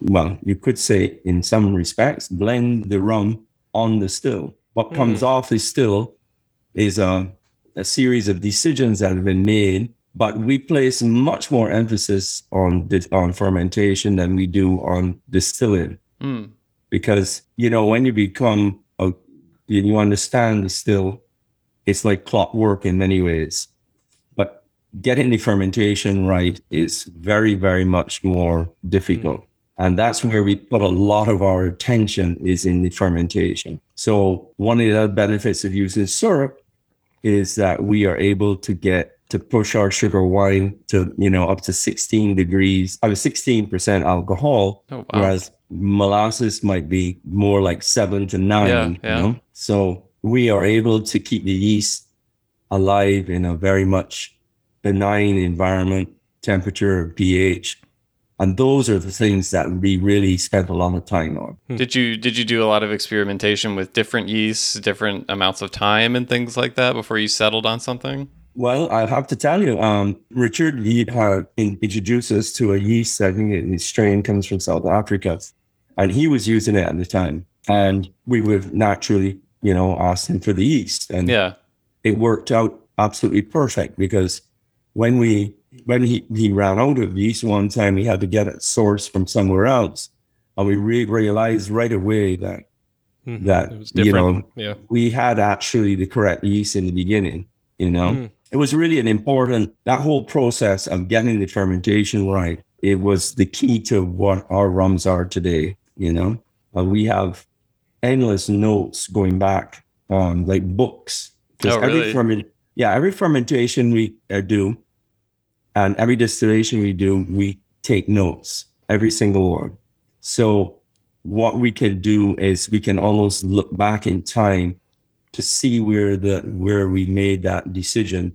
well, you could say in some respects, blend the rum on the still. What comes off the still is a series of decisions that have been made, but we place much more emphasis on fermentation than we do on distilling. Because, you know, when you become, you understand the still, it's like clockwork in many ways. But getting the fermentation right is very, very much more difficult. And that's where we put a lot of our attention, is in the fermentation. So one of the benefits of using syrup is that we are able to get to push our sugar wine to, you know, up to 16% alcohol, whereas molasses might be more like 7 to 9. You know? So we are able to keep the yeast alive in a very much benign environment, temperature, pH. And those are the things that we really spent a lot of time on. Did you do a lot of experimentation with different yeasts, different amounts of time and things like that before you settled on something? Well, I'll have to tell you, Richard Lee had introduced us to a yeast. I think his strain comes from South Africa, and he was using it at the time. And we would naturally, you know, ask him for the yeast, and it worked out absolutely perfect because when he ran out of yeast one time, he had to get it sourced from somewhere else, and we realized right away that it was different. We had actually the correct yeast in the beginning. It was really an important, that whole process of getting the fermentation right. It was the key to what our rums are today. We have endless notes going back on like books. Oh, really? Every fermentation we do and every distillation we do, we take notes, every single word. So what we can do is we can almost look back in time to see where we made that decision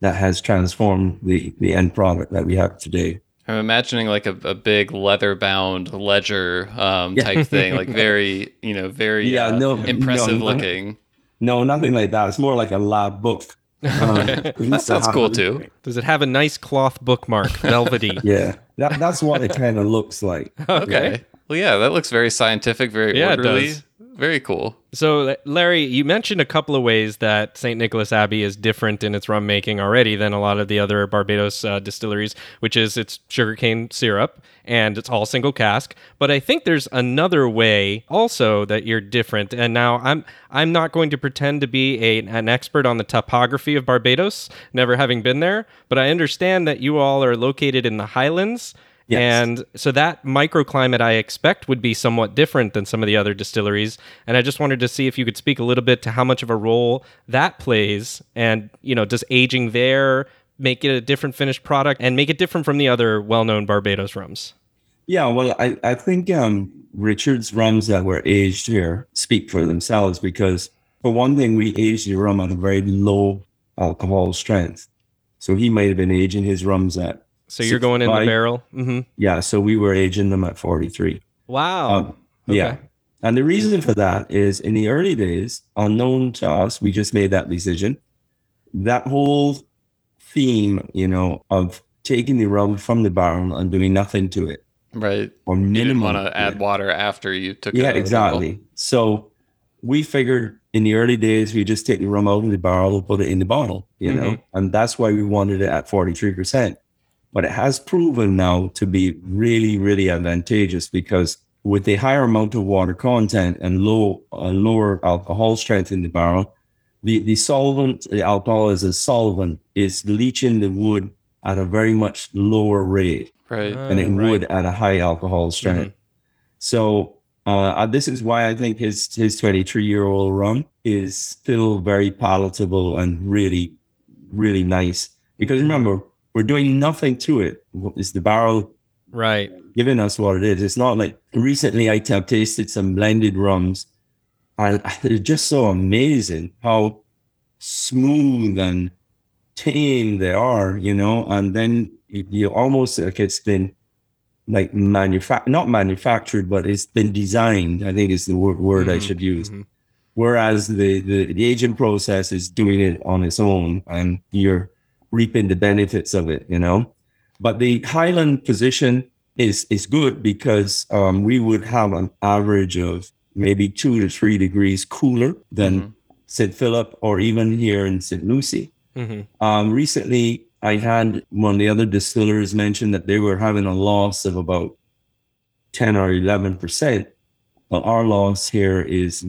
that has transformed the end product that we have today. I'm imagining like a big leather bound ledger type thing, like very impressive looking. No, nothing like that. It's more like a lab book. That sounds cool too. Does it have a nice cloth bookmark, velvety? Yeah, that's what it kind of looks like. Okay. Right? Well, yeah, that looks very scientific, very orderly. It does. Very cool. So, Larry, you mentioned a couple of ways that St. Nicholas Abbey is different in its rum making already than a lot of the other Barbados distilleries, which is its sugarcane syrup and it's all single cask. But I think there's another way also that you're different. And now I'm not going to pretend to be an expert on the topography of Barbados, never having been there, but I understand that you all are located in the Highlands. Yes. And so that microclimate I expect would be somewhat different than some of the other distilleries. And I just wanted to see if you could speak a little bit to how much of a role that plays. And, does aging there make it a different finished product and make it different from the other well-known Barbados rums? Yeah, well, I think Richard's rums that were aged here speak for themselves because, for one thing, we aged the rum at a very low alcohol strength. So he might have been aging his rums at... So you're going in the barrel? Mm-hmm. Yeah. So we were aging them at 43. Wow. Okay. Yeah. And the reason for that is in the early days, unknown to us, we just made that decision. That whole theme, of taking the rum from the barrel and doing nothing to it. Right. Or minimal. You didn't want to add water after you took it out. Yeah, exactly. So we figured in the early days, we just take the rum out of the barrel and put it in the bottle, mm-hmm. And that's why we wanted it at 43%. But it has proven now to be really, really advantageous because with a higher amount of water content and lower alcohol strength in the barrel, the alcohol is a solvent, is leaching the wood at a very much lower rate than it would at a high alcohol strength. Mm-hmm. So this is why I think his 23-year-old rum is still very palatable and really, really nice. Because remember, we're doing nothing to it. It's the barrel giving us what it is. It's not like recently I tasted some blended rums. And they're just so amazing how smooth and tame they are, And then you almost like it's been like not manufactured, but it's been designed, I think is the word I should use. Mm-hmm. Whereas the aging process is doing it on its own and you're reaping the benefits of it, But the Highland position is good because we would have an average of maybe 2 to 3 degrees cooler than St. Philip or even here in St. Lucie. Mm-hmm. Recently, I had one of the other distillers mention that they were having a loss of about 10 or 11%. Well, our loss here is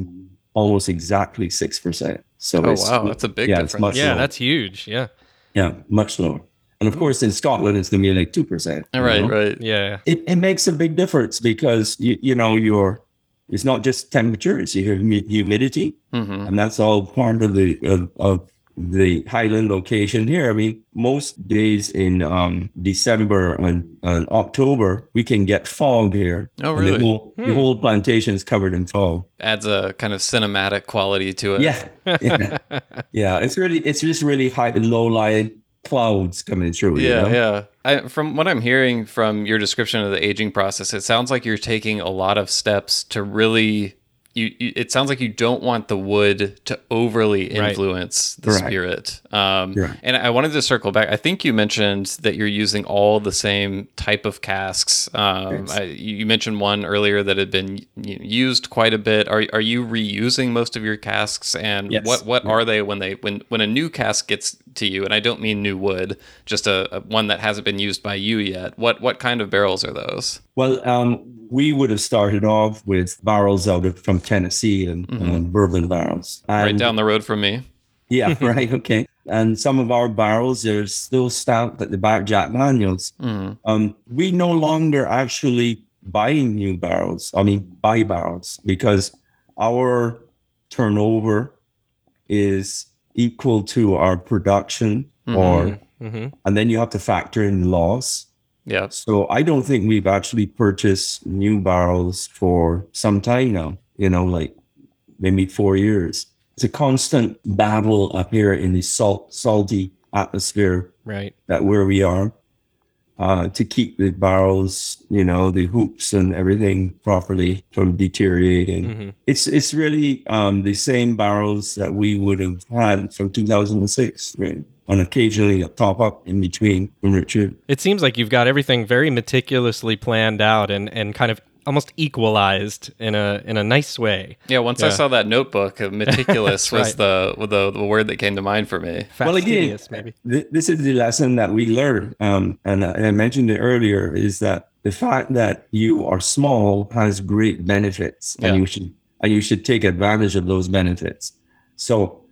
almost exactly 6%. So that's a big difference. It's much lower. That's huge. Yeah. Yeah, much lower. And of course, in Scotland, it's going to be like 2%. Right. Yeah. It makes a big difference because, it's not just temperature, it's your humidity. Mm-hmm. And that's all part of the Highland location here. I mean, most days in December and October, we can get fog here. Oh, really? The whole plantation is covered in fog. Adds a kind of cinematic quality to it. Yeah. It's just really high and low-lying clouds coming through. Yeah. From what I'm hearing from your description of the aging process, it sounds like you're taking a lot of steps to really you it sounds like you don't want the wood to overly influence the spirit. And I wanted to circle back. I think you mentioned that you're using all the same type of casks. You mentioned one earlier that had been used quite a bit. Are you reusing most of your casks? And what are they when a new cask gets to you? And I don't mean new wood, just a one that hasn't been used by you yet. What kind of barrels are those? Well, we would have started off with barrels from Tennessee and bourbon barrels. And right down the road from me. Yeah, right. Okay. And some of our barrels are still stamped at the back Jack Daniels. Mm. We no longer actually buy barrels, because our turnover is equal to our production, and then you have to factor in loss. Yeah. So I don't think we've actually purchased new barrels for some time now, like maybe 4 years. It's a constant battle up here in the salty atmosphere, right? That where we are, to keep the barrels, the hoops and everything properly from deteriorating. Mm-hmm. It's really the same barrels that we would have had from 2006, right? And occasionally a top-up in between from Richard. It seems like you've got everything very meticulously planned out and kind of almost equalized in a nice way. Yeah, once I saw that notebook, meticulous was the word that came to mind for me. Fastidious, well, again, maybe. This is the lesson that we learned, and I mentioned it earlier, is that the fact that you are small has great benefits, and you should take advantage of those benefits. So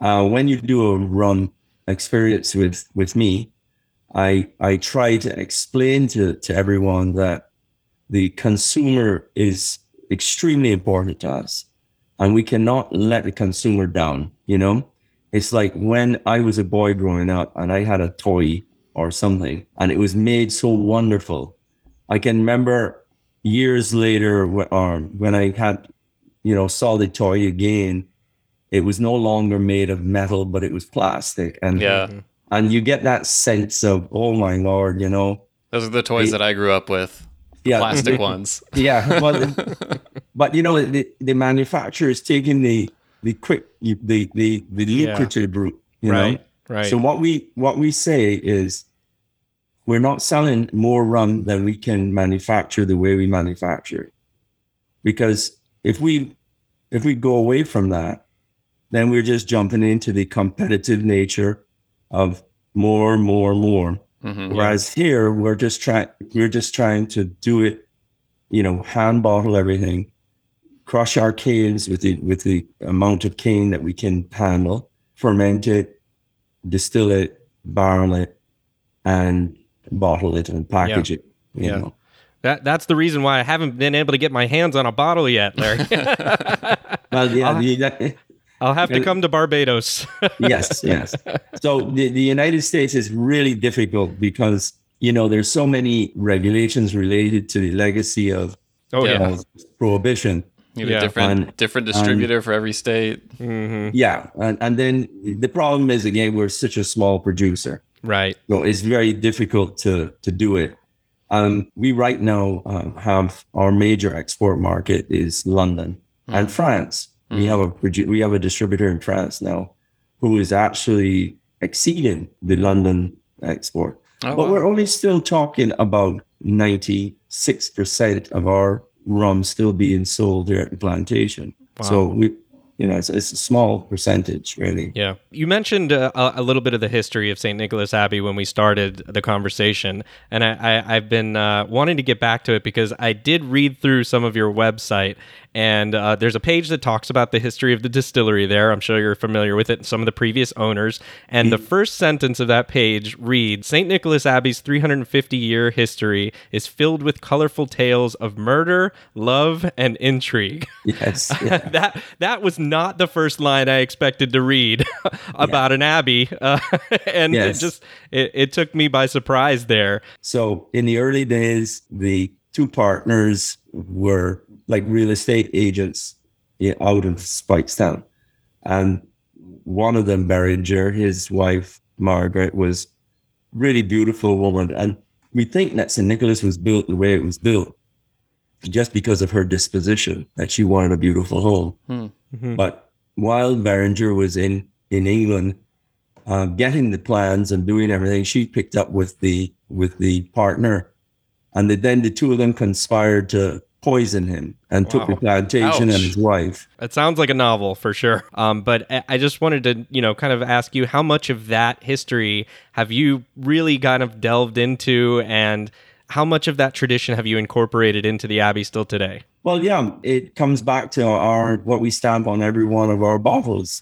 when you do a rum experience with me, I try to explain to everyone that the consumer is extremely important to us, and we cannot let the consumer down. It's like when I was a boy growing up and I had a toy or something and it was made so wonderful. I can remember years later when I had, saw the toy again, it was no longer made of metal, but it was plastic. And you get that sense of, oh my Lord, Those are the toys that I grew up with, plastic ones. Yeah. Well, but, the manufacturer is taking the lucrative route, right? Right. So what we say is we're not selling more rum than we can manufacture the way we manufacture. Because if we go away from that, then we're just jumping into the competitive nature of more. Mm-hmm, whereas here we're just trying to do it, hand bottle everything, crush our canes with the amount of cane that we can handle, ferment it, distill it, barrel it, and bottle it and package it. You know. That's the reason why I haven't been able to get my hands on a bottle yet, Larry. Well, I'll have to come to Barbados. Yes. So the United States is really difficult because, there's so many regulations related to the legacy of prohibition. You have a different distributor for every state. Mm-hmm. Yeah. And then the problem is, again, we're such a small producer. Right. So it's very difficult to do it. We right now have our major export market is London and France. We have a distributor in France now who is actually exceeding the London export. Oh, but we're only still talking about 96% of our rum still being sold here at the plantation. Wow. So it's a small percentage, really. Yeah. You mentioned a little bit of the history of St. Nicholas Abbey when we started the conversation, and I've been wanting to get back to it because I did read through some of your website, and there's a page that talks about the history of the distillery there. I'm sure you're familiar with it and some of the previous owners. And the first sentence of that page reads, St. Nicholas Abbey's 350-year history is filled with colorful tales of murder, love, and intrigue. Yes. Yeah. That was not the first line I expected to read about an abbey. It took me by surprise there. So in the early days, the two partners were like real estate agents out of Spikestown. And one of them, Beringer, his wife, Margaret, was really beautiful woman. And we think that St. Nicholas was built the way it was built just because of her disposition, that she wanted a beautiful home. Mm-hmm. But while Beringer was in England, getting the plans and doing everything, she picked up with the partner, and then the two of them conspired to poison him and took the plantation and his wife. It sounds like a novel for sure. But I just wanted to, kind of ask you, how much of that history have you really kind of delved into, and how much of that tradition have you incorporated into the Abbey still today? Well, yeah, it comes back to what we stamp on every one of our bottles,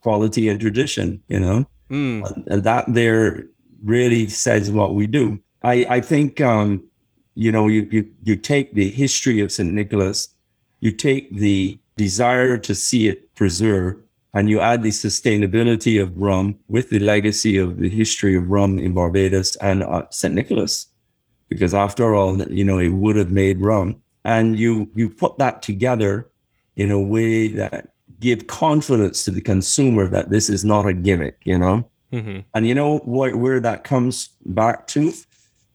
quality and tradition, and that there really says what we do. I think, you take the history of St. Nicholas, you take the desire to see it preserved, and you add the sustainability of rum with the legacy of the history of rum in Barbados and St. Nicholas, because after all, it would have made rum. And you put that together in a way that give confidence to the consumer that this is not a gimmick, Mm-hmm. And where that comes back to?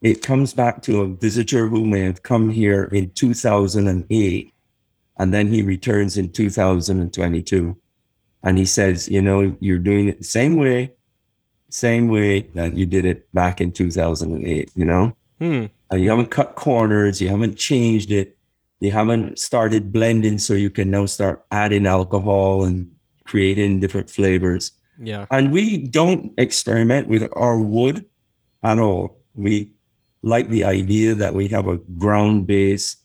It comes back to a visitor who may have come here in 2008, and then he returns in 2022. And he says, you're doing it the same way that you did it back in 2008, You haven't cut corners, you haven't changed it, you haven't started blending, so you can now start adding alcohol and creating different flavors. Yeah. And we don't experiment with our wood at all. We like the idea that we have a ground base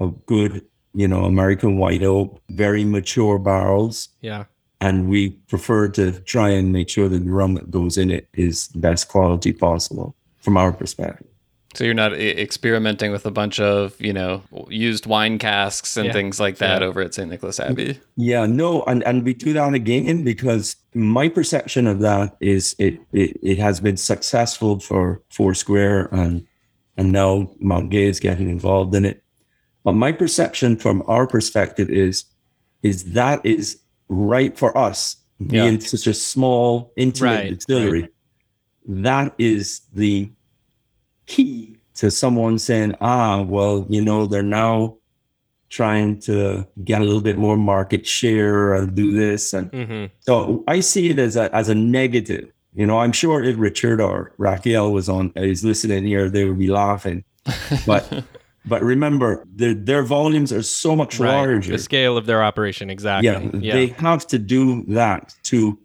of good, American white oak, very mature barrels. Yeah. And we prefer to try and make sure that the rum that goes in it is the best quality possible from our perspective. So you're not experimenting with a bunch of, used wine casks and things like that over at St. Nicholas Abbey? Yeah, no. And we do that again because my perception of that is it has been successful for Foursquare and now Mount Gay is getting involved in it. But my perception from our perspective is that is right for us. Yeah. Being such a small, intimate distillery. Right. That is the key to someone saying, they're now trying to get a little bit more market share and do this. And so I see it as a negative. I'm sure if Richard or Raquel is listening here, they would be laughing. But remember, their volumes are so much larger. The scale of their operation, exactly. Yeah. They have to do that to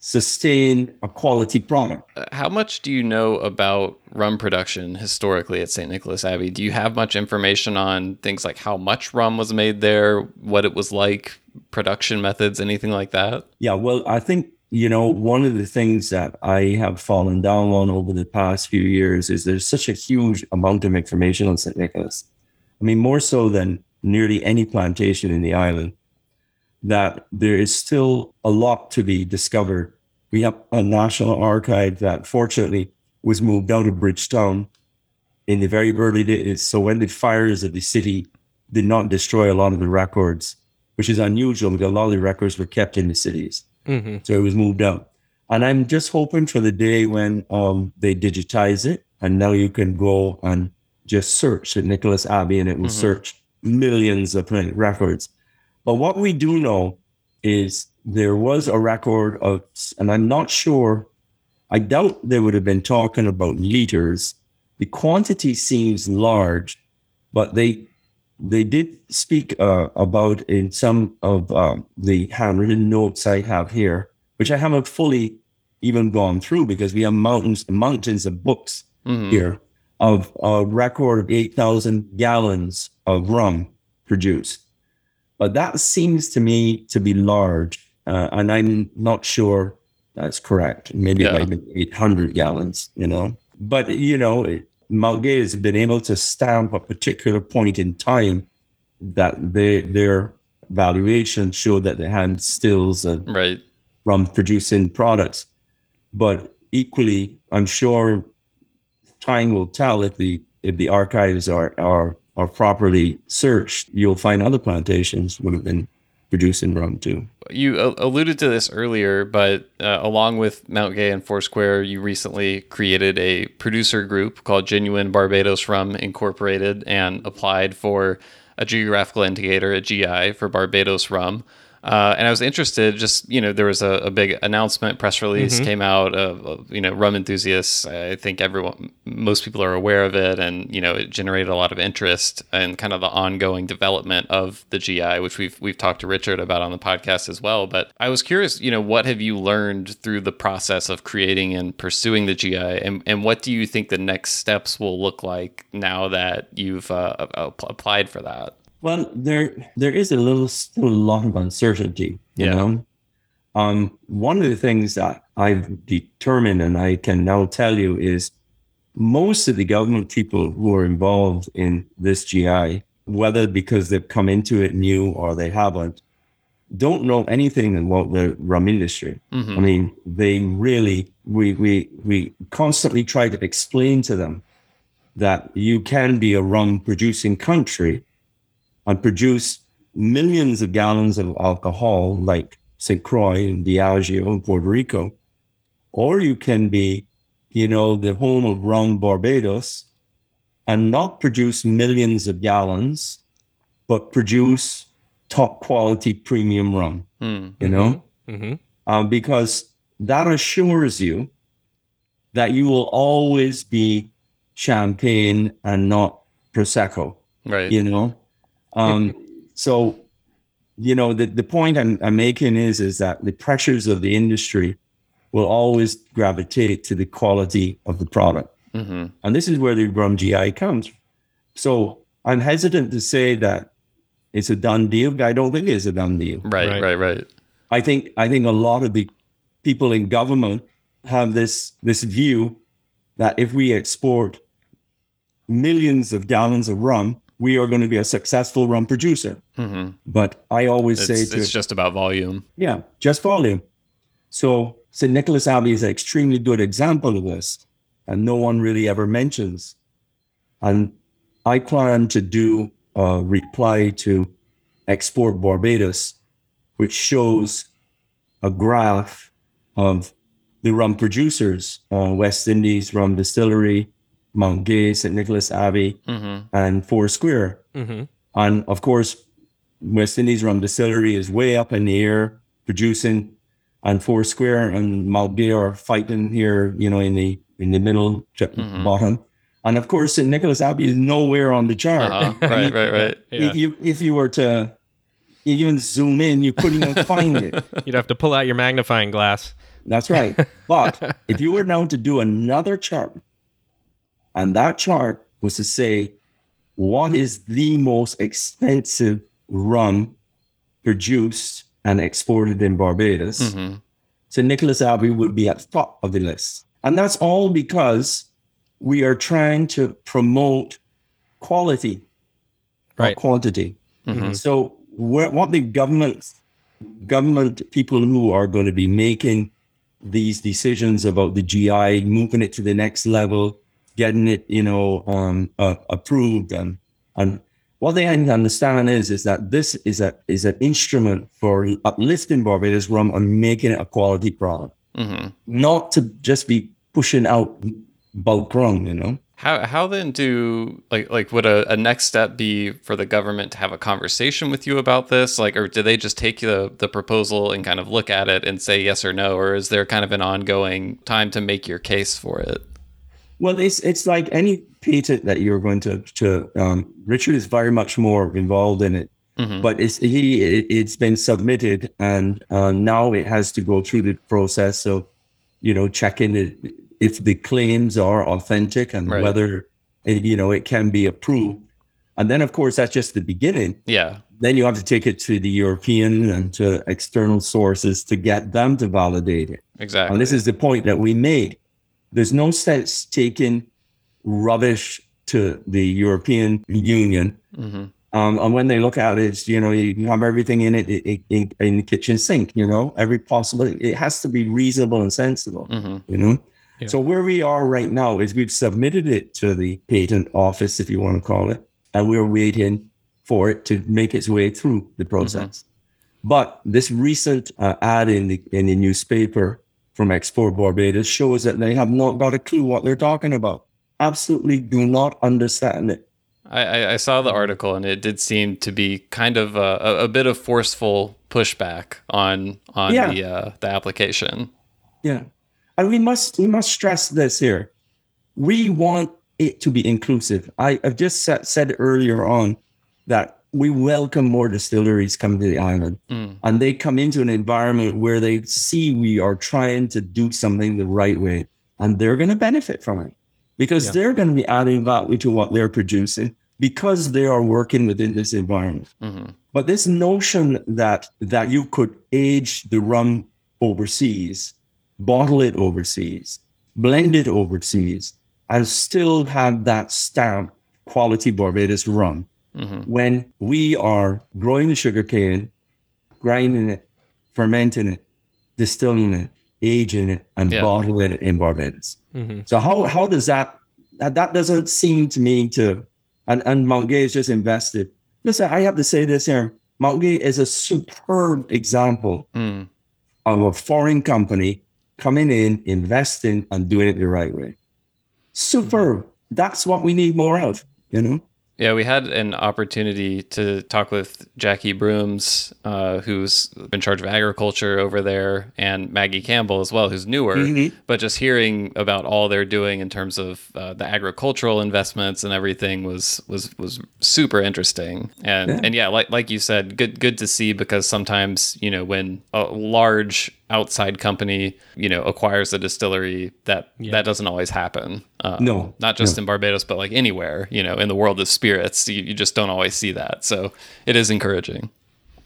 sustain a quality product. How much do you know about rum production historically at St. Nicholas Abbey? Do you have much information on things like how much rum was made there, what it was like, production methods, anything like that? Yeah, well, I think, one of the things that I have fallen down on over the past few years is there's such a huge amount of information on St. Nicholas. I mean, more so than nearly any plantation in the island, that there is still a lot to be discovered. We have a national archive that fortunately was moved out of Bridgetown in the very early days. So when the fires of the city did not destroy a lot of the records, which is unusual because a lot of the records were kept in the cities. Mm-hmm. So it was moved out. And I'm just hoping for the day when they digitize it. And now you can go and just search at Nicholas Abbey and it will search millions of records. But what we do know is there was a record of, and I'm not sure, I doubt they would have been talking about liters. The quantity seems large, but they did speak about in some of the handwritten notes I have here, which I haven't fully even gone through because we have mountains of books here of a record of 8,000 gallons of rum produced. But that seems to me to be large, and I'm not sure that's correct. Maybe like 800 gallons, But, Mount Gay has been able to stamp a particular point in time that their valuations show that they had stills and rum-producing products. But equally, I'm sure time will tell if the archives are properly searched, you'll find other plantations would have been producing rum too. You alluded to this earlier, but along with Mount Gay and Foursquare, you recently created a producer group called Genuine Barbados Rum Incorporated and applied for a geographical indicator, a GI, for Barbados rum. And I was interested, just, you know, there was a big announcement, press release came out of, you know, rum enthusiasts. I think everyone, most people are aware of it, and, you know, it generated a lot of interest and kind of the ongoing development of the GI, which we've talked to Richard about on the podcast as well. But I was curious, you know, what have you learned through the process of creating and pursuing the GI, and what do you think the next steps will look like now that you've applied for that? Well, there is still a lot of uncertainty, you know. One of the things that I've determined, and I can now tell you, is most of the government people who are involved in this GI, whether because they've come into it new or they haven't, don't know anything about the rum industry. I mean, they really, we constantly try to explain to them that you can be a rum producing country and produce millions of gallons of alcohol like St. Croix and Diageo in Puerto Rico. Or you can be, you know, the home of Rum Barbados and not produce millions of gallons, but produce top quality premium rum, you know? Because that assures you that you will always be champagne and not Prosecco, right? You know? So, you know, the point I'm making is that the pressures of the industry will always gravitate to the quality of the product. And this is where the Rum GI comes. So I'm hesitant to say that it's a done deal. I don't think it's a done deal. Right. I think a lot of the people in government have this view that if we export millions of gallons of rum, we are going to be a successful rum producer. But I always say it's just about volume. Yeah, just volume. So St. Nicholas Abbey is an extremely good example of this, and no one really ever mentions. And I plan to do a reply to Explore Barbados, which shows a graph of the rum producers, West Indies Rum Distillery, Mount Gay, St. Nicholas Abbey, and Foursquare. And of course, West Indies Rum Distillery is way up in the air producing, and Foursquare and Mount Gay are fighting here, you know, in the middle bottom. And of course, St. Nicholas Abbey is nowhere on the chart. Right. Yeah. If you were to even zoom in, you couldn't even find it. You'd have to pull out your magnifying glass. That's right. But if you were now to do another chart, and that chart was to say, what is the most expensive rum produced and exported in Barbados? So Nicholas Abbey would be at the top of the list. And that's all because we are trying to promote quality, not quantity. So what the government people who are going to be making these decisions about the GI, moving it to the next level, getting it, you know, approved, and what they understand is that this is an instrument for uplifting Barbados rum and making it a quality product, not to just be pushing out bulk rum, you know. How then do like would a next step be for the government to have a conversation with you about this, like, or do they just take the proposal and kind of look at it and say yes or no, or is there kind of an ongoing time to make your case for it? Well, it's like any patent that you're going to Richard is very much more involved in it, but it's been submitted, and now it has to go through the process of, you know, checking it, if the claims are authentic and whether it, you know, it can be approved. And then, of course, that's just the beginning. Yeah. Then you have to take it to the European and to external sources to get them to validate it. Exactly. And this is the point that we made. There's no sense taking rubbish to the European Union. And when they look at it, you know, you have everything in it in the kitchen sink, you know, every possible. It has to be reasonable and sensible, you know. Yeah. So where we are right now is we've submitted it to the patent office, if you want to call it, and we're waiting for it to make its way through the process. But this recent ad in the newspaper from Explore Barbados shows that they have not got a clue what they're talking about. Absolutely do not understand it. I saw the article, and it did seem to be kind of a bit of forceful pushback on the application. Yeah, and we must stress this here. We want it to be inclusive. I've just said earlier on that we welcome more distilleries coming to the island, and they come into an environment where they see we are trying to do something the right way, and they're going to benefit from it. Because they're going to be adding value to what they're producing because they are working within this environment. Mm-hmm. But this notion that you could age the rum overseas, bottle it overseas, blend it overseas, and still have that stamp quality Barbados rum, when we are growing the sugarcane, grinding it, fermenting it, distilling it, aging it, and bottling it in Barbados. Mm-hmm. So how does that doesn't seem to me to, and Mount Gay is just invested. Listen, I have to say this here. Mount Gay is a superb example of a foreign company coming in, investing, and doing it the right way. Superb. Mm-hmm. That's what we need more of, you know? Yeah, we had an opportunity to talk with Jackie Brooms, who's in charge of agriculture over there, and Maggie Campbell as well, who's newer. Mm-hmm. But just hearing about all they're doing in terms of the agricultural investments and everything was super interesting. And like you said, good to see, because sometimes, you know, when a large outside company, you know, acquires a distillery, that doesn't always happen. Not just in Barbados, but like anywhere, you know, in the world of spirits, you just don't always see that. So it is encouraging.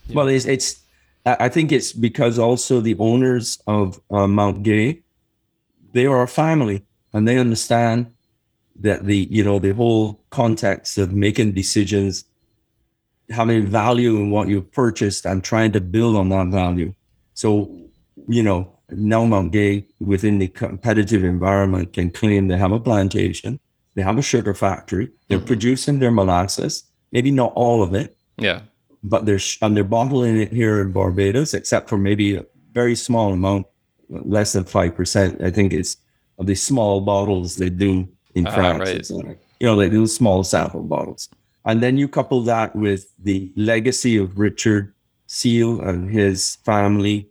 Yeah. Well, it's I think it's because also the owners of Mount Gay, they are a family, and they understand that the whole context of making decisions, having value in what you've purchased and trying to build on that value. So, you know, now Mount Gay, within the competitive environment, can claim they have a plantation, they have a sugar factory, they're producing their molasses, maybe not all of it, but they're bottling it here in Barbados, except for maybe a very small amount, less than 5%. I think it's of the small bottles they do in France. Right. You know, they do small sample bottles. And then you couple that with the legacy of Richard Seale and his family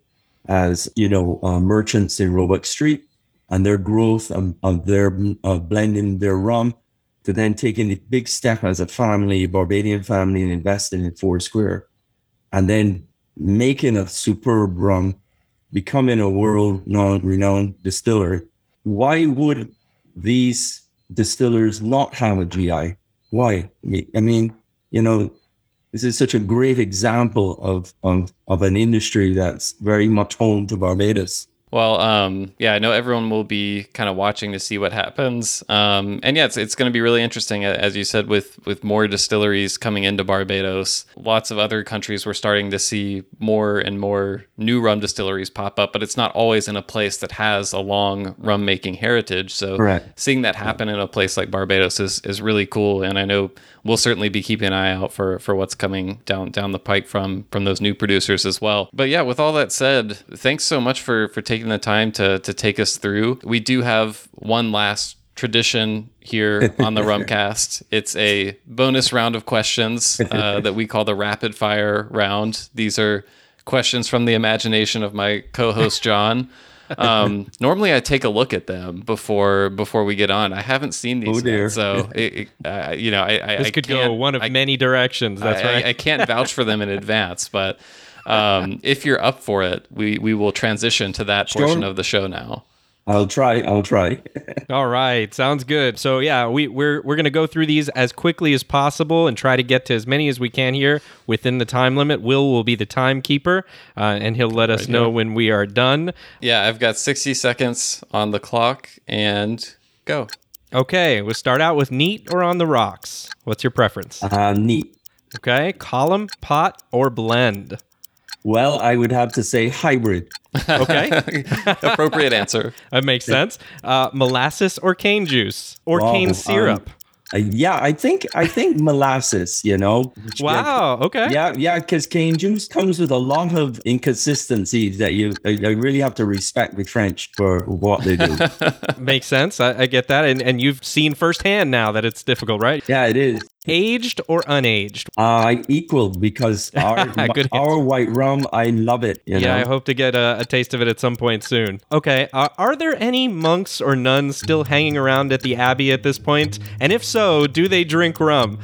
as, you know, merchants in Roebuck Street, and their growth of their blending their rum, to then taking the big step as a family, Barbadian family, and investing in Foursquare, and then making a superb rum, becoming a world renowned distiller. Why would these distillers not have a GI? Why? I mean, you know, this is such a great example of an industry that's very much home to Barbados. Well, I know everyone will be kind of watching to see what happens. It's going to be really interesting, as you said, with more distilleries coming into Barbados. Lots of other countries, we're starting to see more and more new rum distilleries pop up, but it's not always in a place that has a long rum-making heritage. So seeing that happen in a place like Barbados is really cool, and I know we'll certainly be keeping an eye out for what's coming down the pike from those new producers as well. But yeah, with all that said, thanks so much for taking the time to take us through. We do have one last tradition here on the Rumcast. It's a bonus round of questions that we call the rapid fire round. These are questions from the imagination of my co-host John. Normally I take a look at them before we get on. I haven't seen these yet, so this could go one of many directions. That's right. I can't vouch for them in advance, but if you're up for it, we will transition to that portion of the show now. I'll try. All right. Sounds good. So yeah, we're going to go through these as quickly as possible and try to get to as many as we can here within the time limit. Will be the timekeeper, and he'll let us know when we are done. Yeah, I've got 60 seconds on the clock, and go. Okay. We'll start out with neat or on the rocks. What's your preference? Neat. Okay. Column, pot, or blend? Well, I would have to say hybrid. Okay. Appropriate answer. That makes sense. Molasses or cane juice or cane syrup? Yeah, I think molasses, you know. Wow. Okay. Yeah. Because cane juice comes with a lot of inconsistencies that you really have to respect the French for what they do. Makes sense. I get that, and you've seen firsthand now that it's difficult, right? Yeah, it is. Aged or unaged? Equal, because our white rum, I love it. I hope to get a taste of it at some point soon. Okay, are there any monks or nuns still hanging around at the Abbey at this point? And if so, do they drink rum?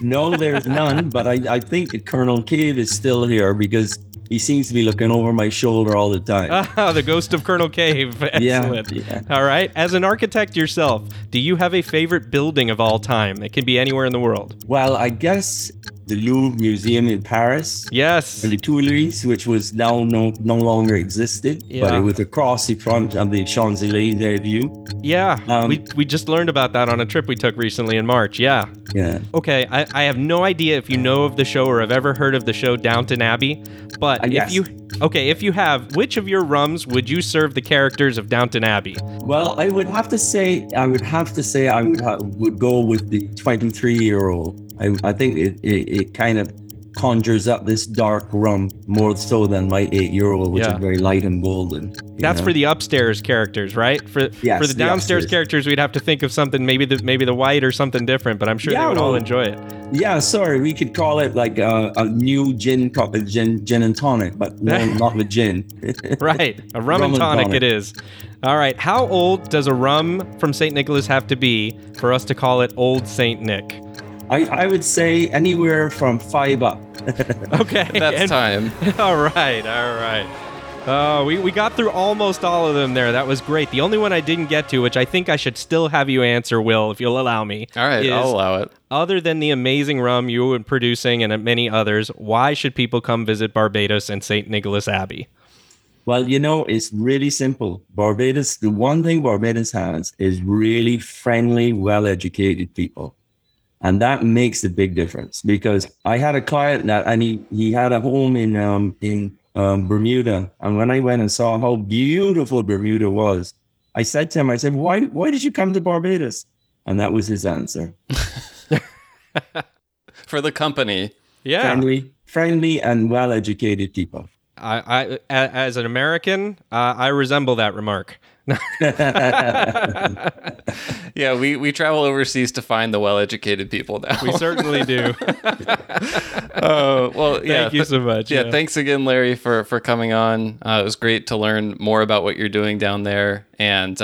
No, there's none, but I think Colonel Kidd is still here because he seems to be looking over my shoulder all the time. Ah, the ghost of Colonel Cave. Excellent. Yeah. All right. As an architect yourself, do you have a favorite building of all time? It can be anywhere in the world. Well, I guess the Louvre Museum in Paris. Yes. The Tuileries, which was now no longer existed, but it was across the front of the Champs-Élysées view. Yeah. We just learned about that on a trip we took recently in March. Yeah. Yeah. Okay. I have no idea if you know of the show or have ever heard of the show Downton Abbey, but if you have, which of your rums would you serve the characters of Downton Abbey? Well, I would have to say I would go with the 23-year-old. I think it kind of conjures up this dark rum more so than my 8-year-old, which is very light and golden. That's for the upstairs characters, right? For the downstairs characters, we'd have to think of something, maybe the white or something different, but I'm sure they would all enjoy it. Yeah, sorry, we could call it like a new gin and tonic, but no, not the gin. Right, a rum and tonic it is. All right, how old does a rum from St. Nicholas have to be for us to call it Old St. Nick? I would say anywhere from 5 up. Okay. That's time. All right. We got through almost all of them there. That was great. The only one I didn't get to, which I think I should still have you answer, Will, if you'll allow me. All right, I'll allow it. Other than the amazing rum you were producing and many others, why should people come visit Barbados and St. Nicholas Abbey? Well, it's really simple. Barbados, the one thing Barbados has is really friendly, well-educated people. And that makes a big difference because I had a client and he had a home in Bermuda. And when I went and saw how beautiful Bermuda was, I said to him, why did you come to Barbados? And that was his answer. For the company. Yeah. Friendly and well-educated people. I as an American, I resemble that remark. Yeah, we travel overseas to find the well-educated people now. We certainly do. Thank you so much. Yeah, thanks again, Larry, for coming on. It was great to learn more about what you're doing down there. And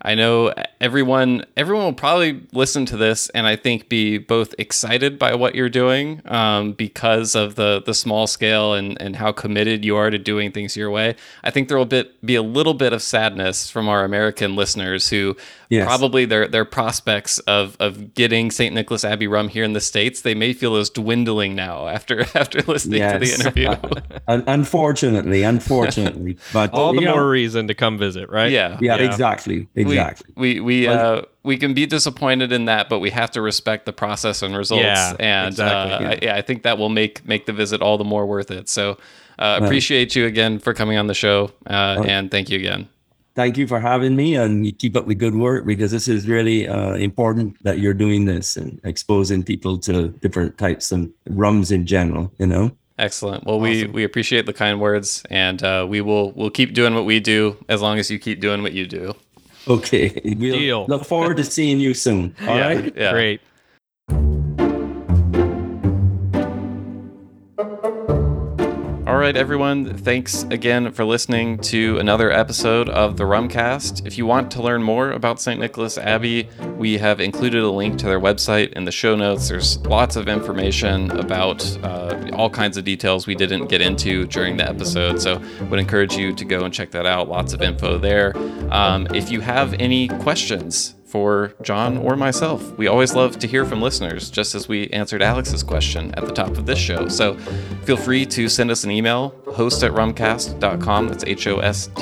I know everyone will probably listen to this and I think be both excited by what you're doing because of the small scale and how committed you are to doing things your way. I think there will be a little bit of sadness from our American listeners who probably their prospects of getting St. Nicholas Abbey rum here in the States, they may feel is dwindling now after listening to the interview. Unfortunately. But all the more reason to come visit, right? Yeah. Yeah, exactly. We can be disappointed in that, but we have to respect the process and results. Yeah, and exactly, I think that will make the visit all the more worth it. So appreciate you again for coming on the show, and thank you again. Thank you for having me, and you keep up the good work because this is really important that you're doing this and exposing people to different types of rums in general. Excellent. Well, we appreciate the kind words, and we'll keep doing what we do as long as you keep doing what you do. Okay. Deal. Look forward to seeing you soon. All right? Yeah. Great. All right, everyone. Thanks again for listening to another episode of the Rumcast. If you want to learn more about St. Nicholas Abbey, we have included a link to their website in the show notes. There's lots of information about all kinds of details we didn't get into during the episode, so would encourage you to go and check that out. Lots of info there. If you have any questions for John or myself, we always love to hear from listeners, just as we answered Alex's question at the top of this show. So feel free to send us an email, host@rumcast.com. That's HOST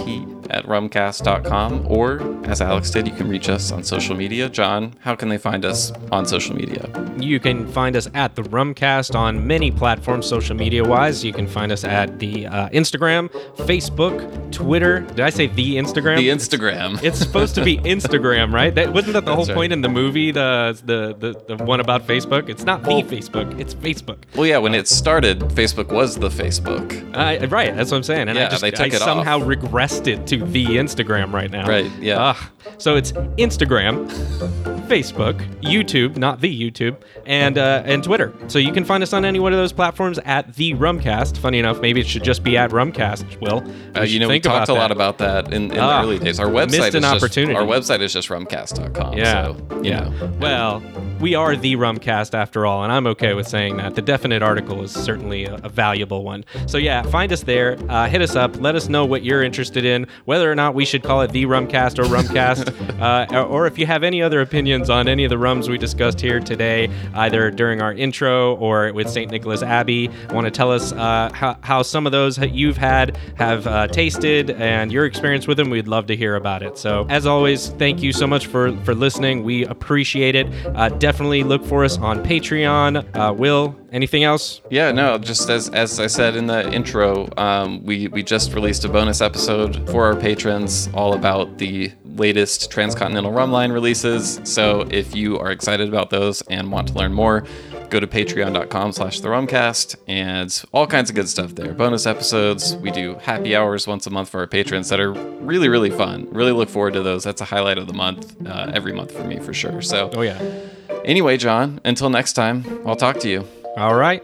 at rumcast.com, or, as Alex did, you can reach us on social media. John, how can they find us on social media? You can find us at the Rumcast on many platforms, social media-wise. You can find us at the Instagram, Facebook, Twitter. Did I say the Instagram? The Instagram. It's supposed to be Instagram, right? Wasn't that the whole point in the movie, the one about Facebook? It's not the Facebook. It's Facebook. Well, yeah, when it started, Facebook was the Facebook. Right, that's what I'm saying. And yeah, I somehow regressed it to the Instagram right now. Right, yeah. So it's Instagram, Facebook, YouTube, not the YouTube, and Twitter. So you can find us on any one of those platforms at the Rumcast. Funny enough, maybe it should just be at Rumcast, Will. We talked a lot about that in the early days. Our website missed an opportunity. Our website is just rumcast.com. Yeah. So, you know. Well, we are the Rumcast after all, and I'm okay with saying that. The definite article is certainly a valuable one. So yeah, find us there. Hit us up. Let us know what you're interested in, whether or not we should call it the Rumcast or Rumcast, or if you have any other opinions on any of the rums we discussed here today, either during our intro or with St. Nicholas Abbey. Want to tell us how some of those you've had have tasted and your experience with them? We'd love to hear about it. So as always, thank you so much for listening. We appreciate it. Definitely look for us on Patreon. Will, anything else? Yeah, no, just as I said in the intro, we just released a bonus episode for our patrons all about the latest Transcontinental Rum Line releases. So if you are excited about those and want to learn more, go to patreon.com/therumcast, and all kinds of good stuff there. Bonus episodes. We do happy hours once a month for our patrons that are really, really fun. Really look forward to those. That's a highlight of the month, every month for me, for sure. So, oh yeah. Anyway, John, until next time, I'll talk to you. All right.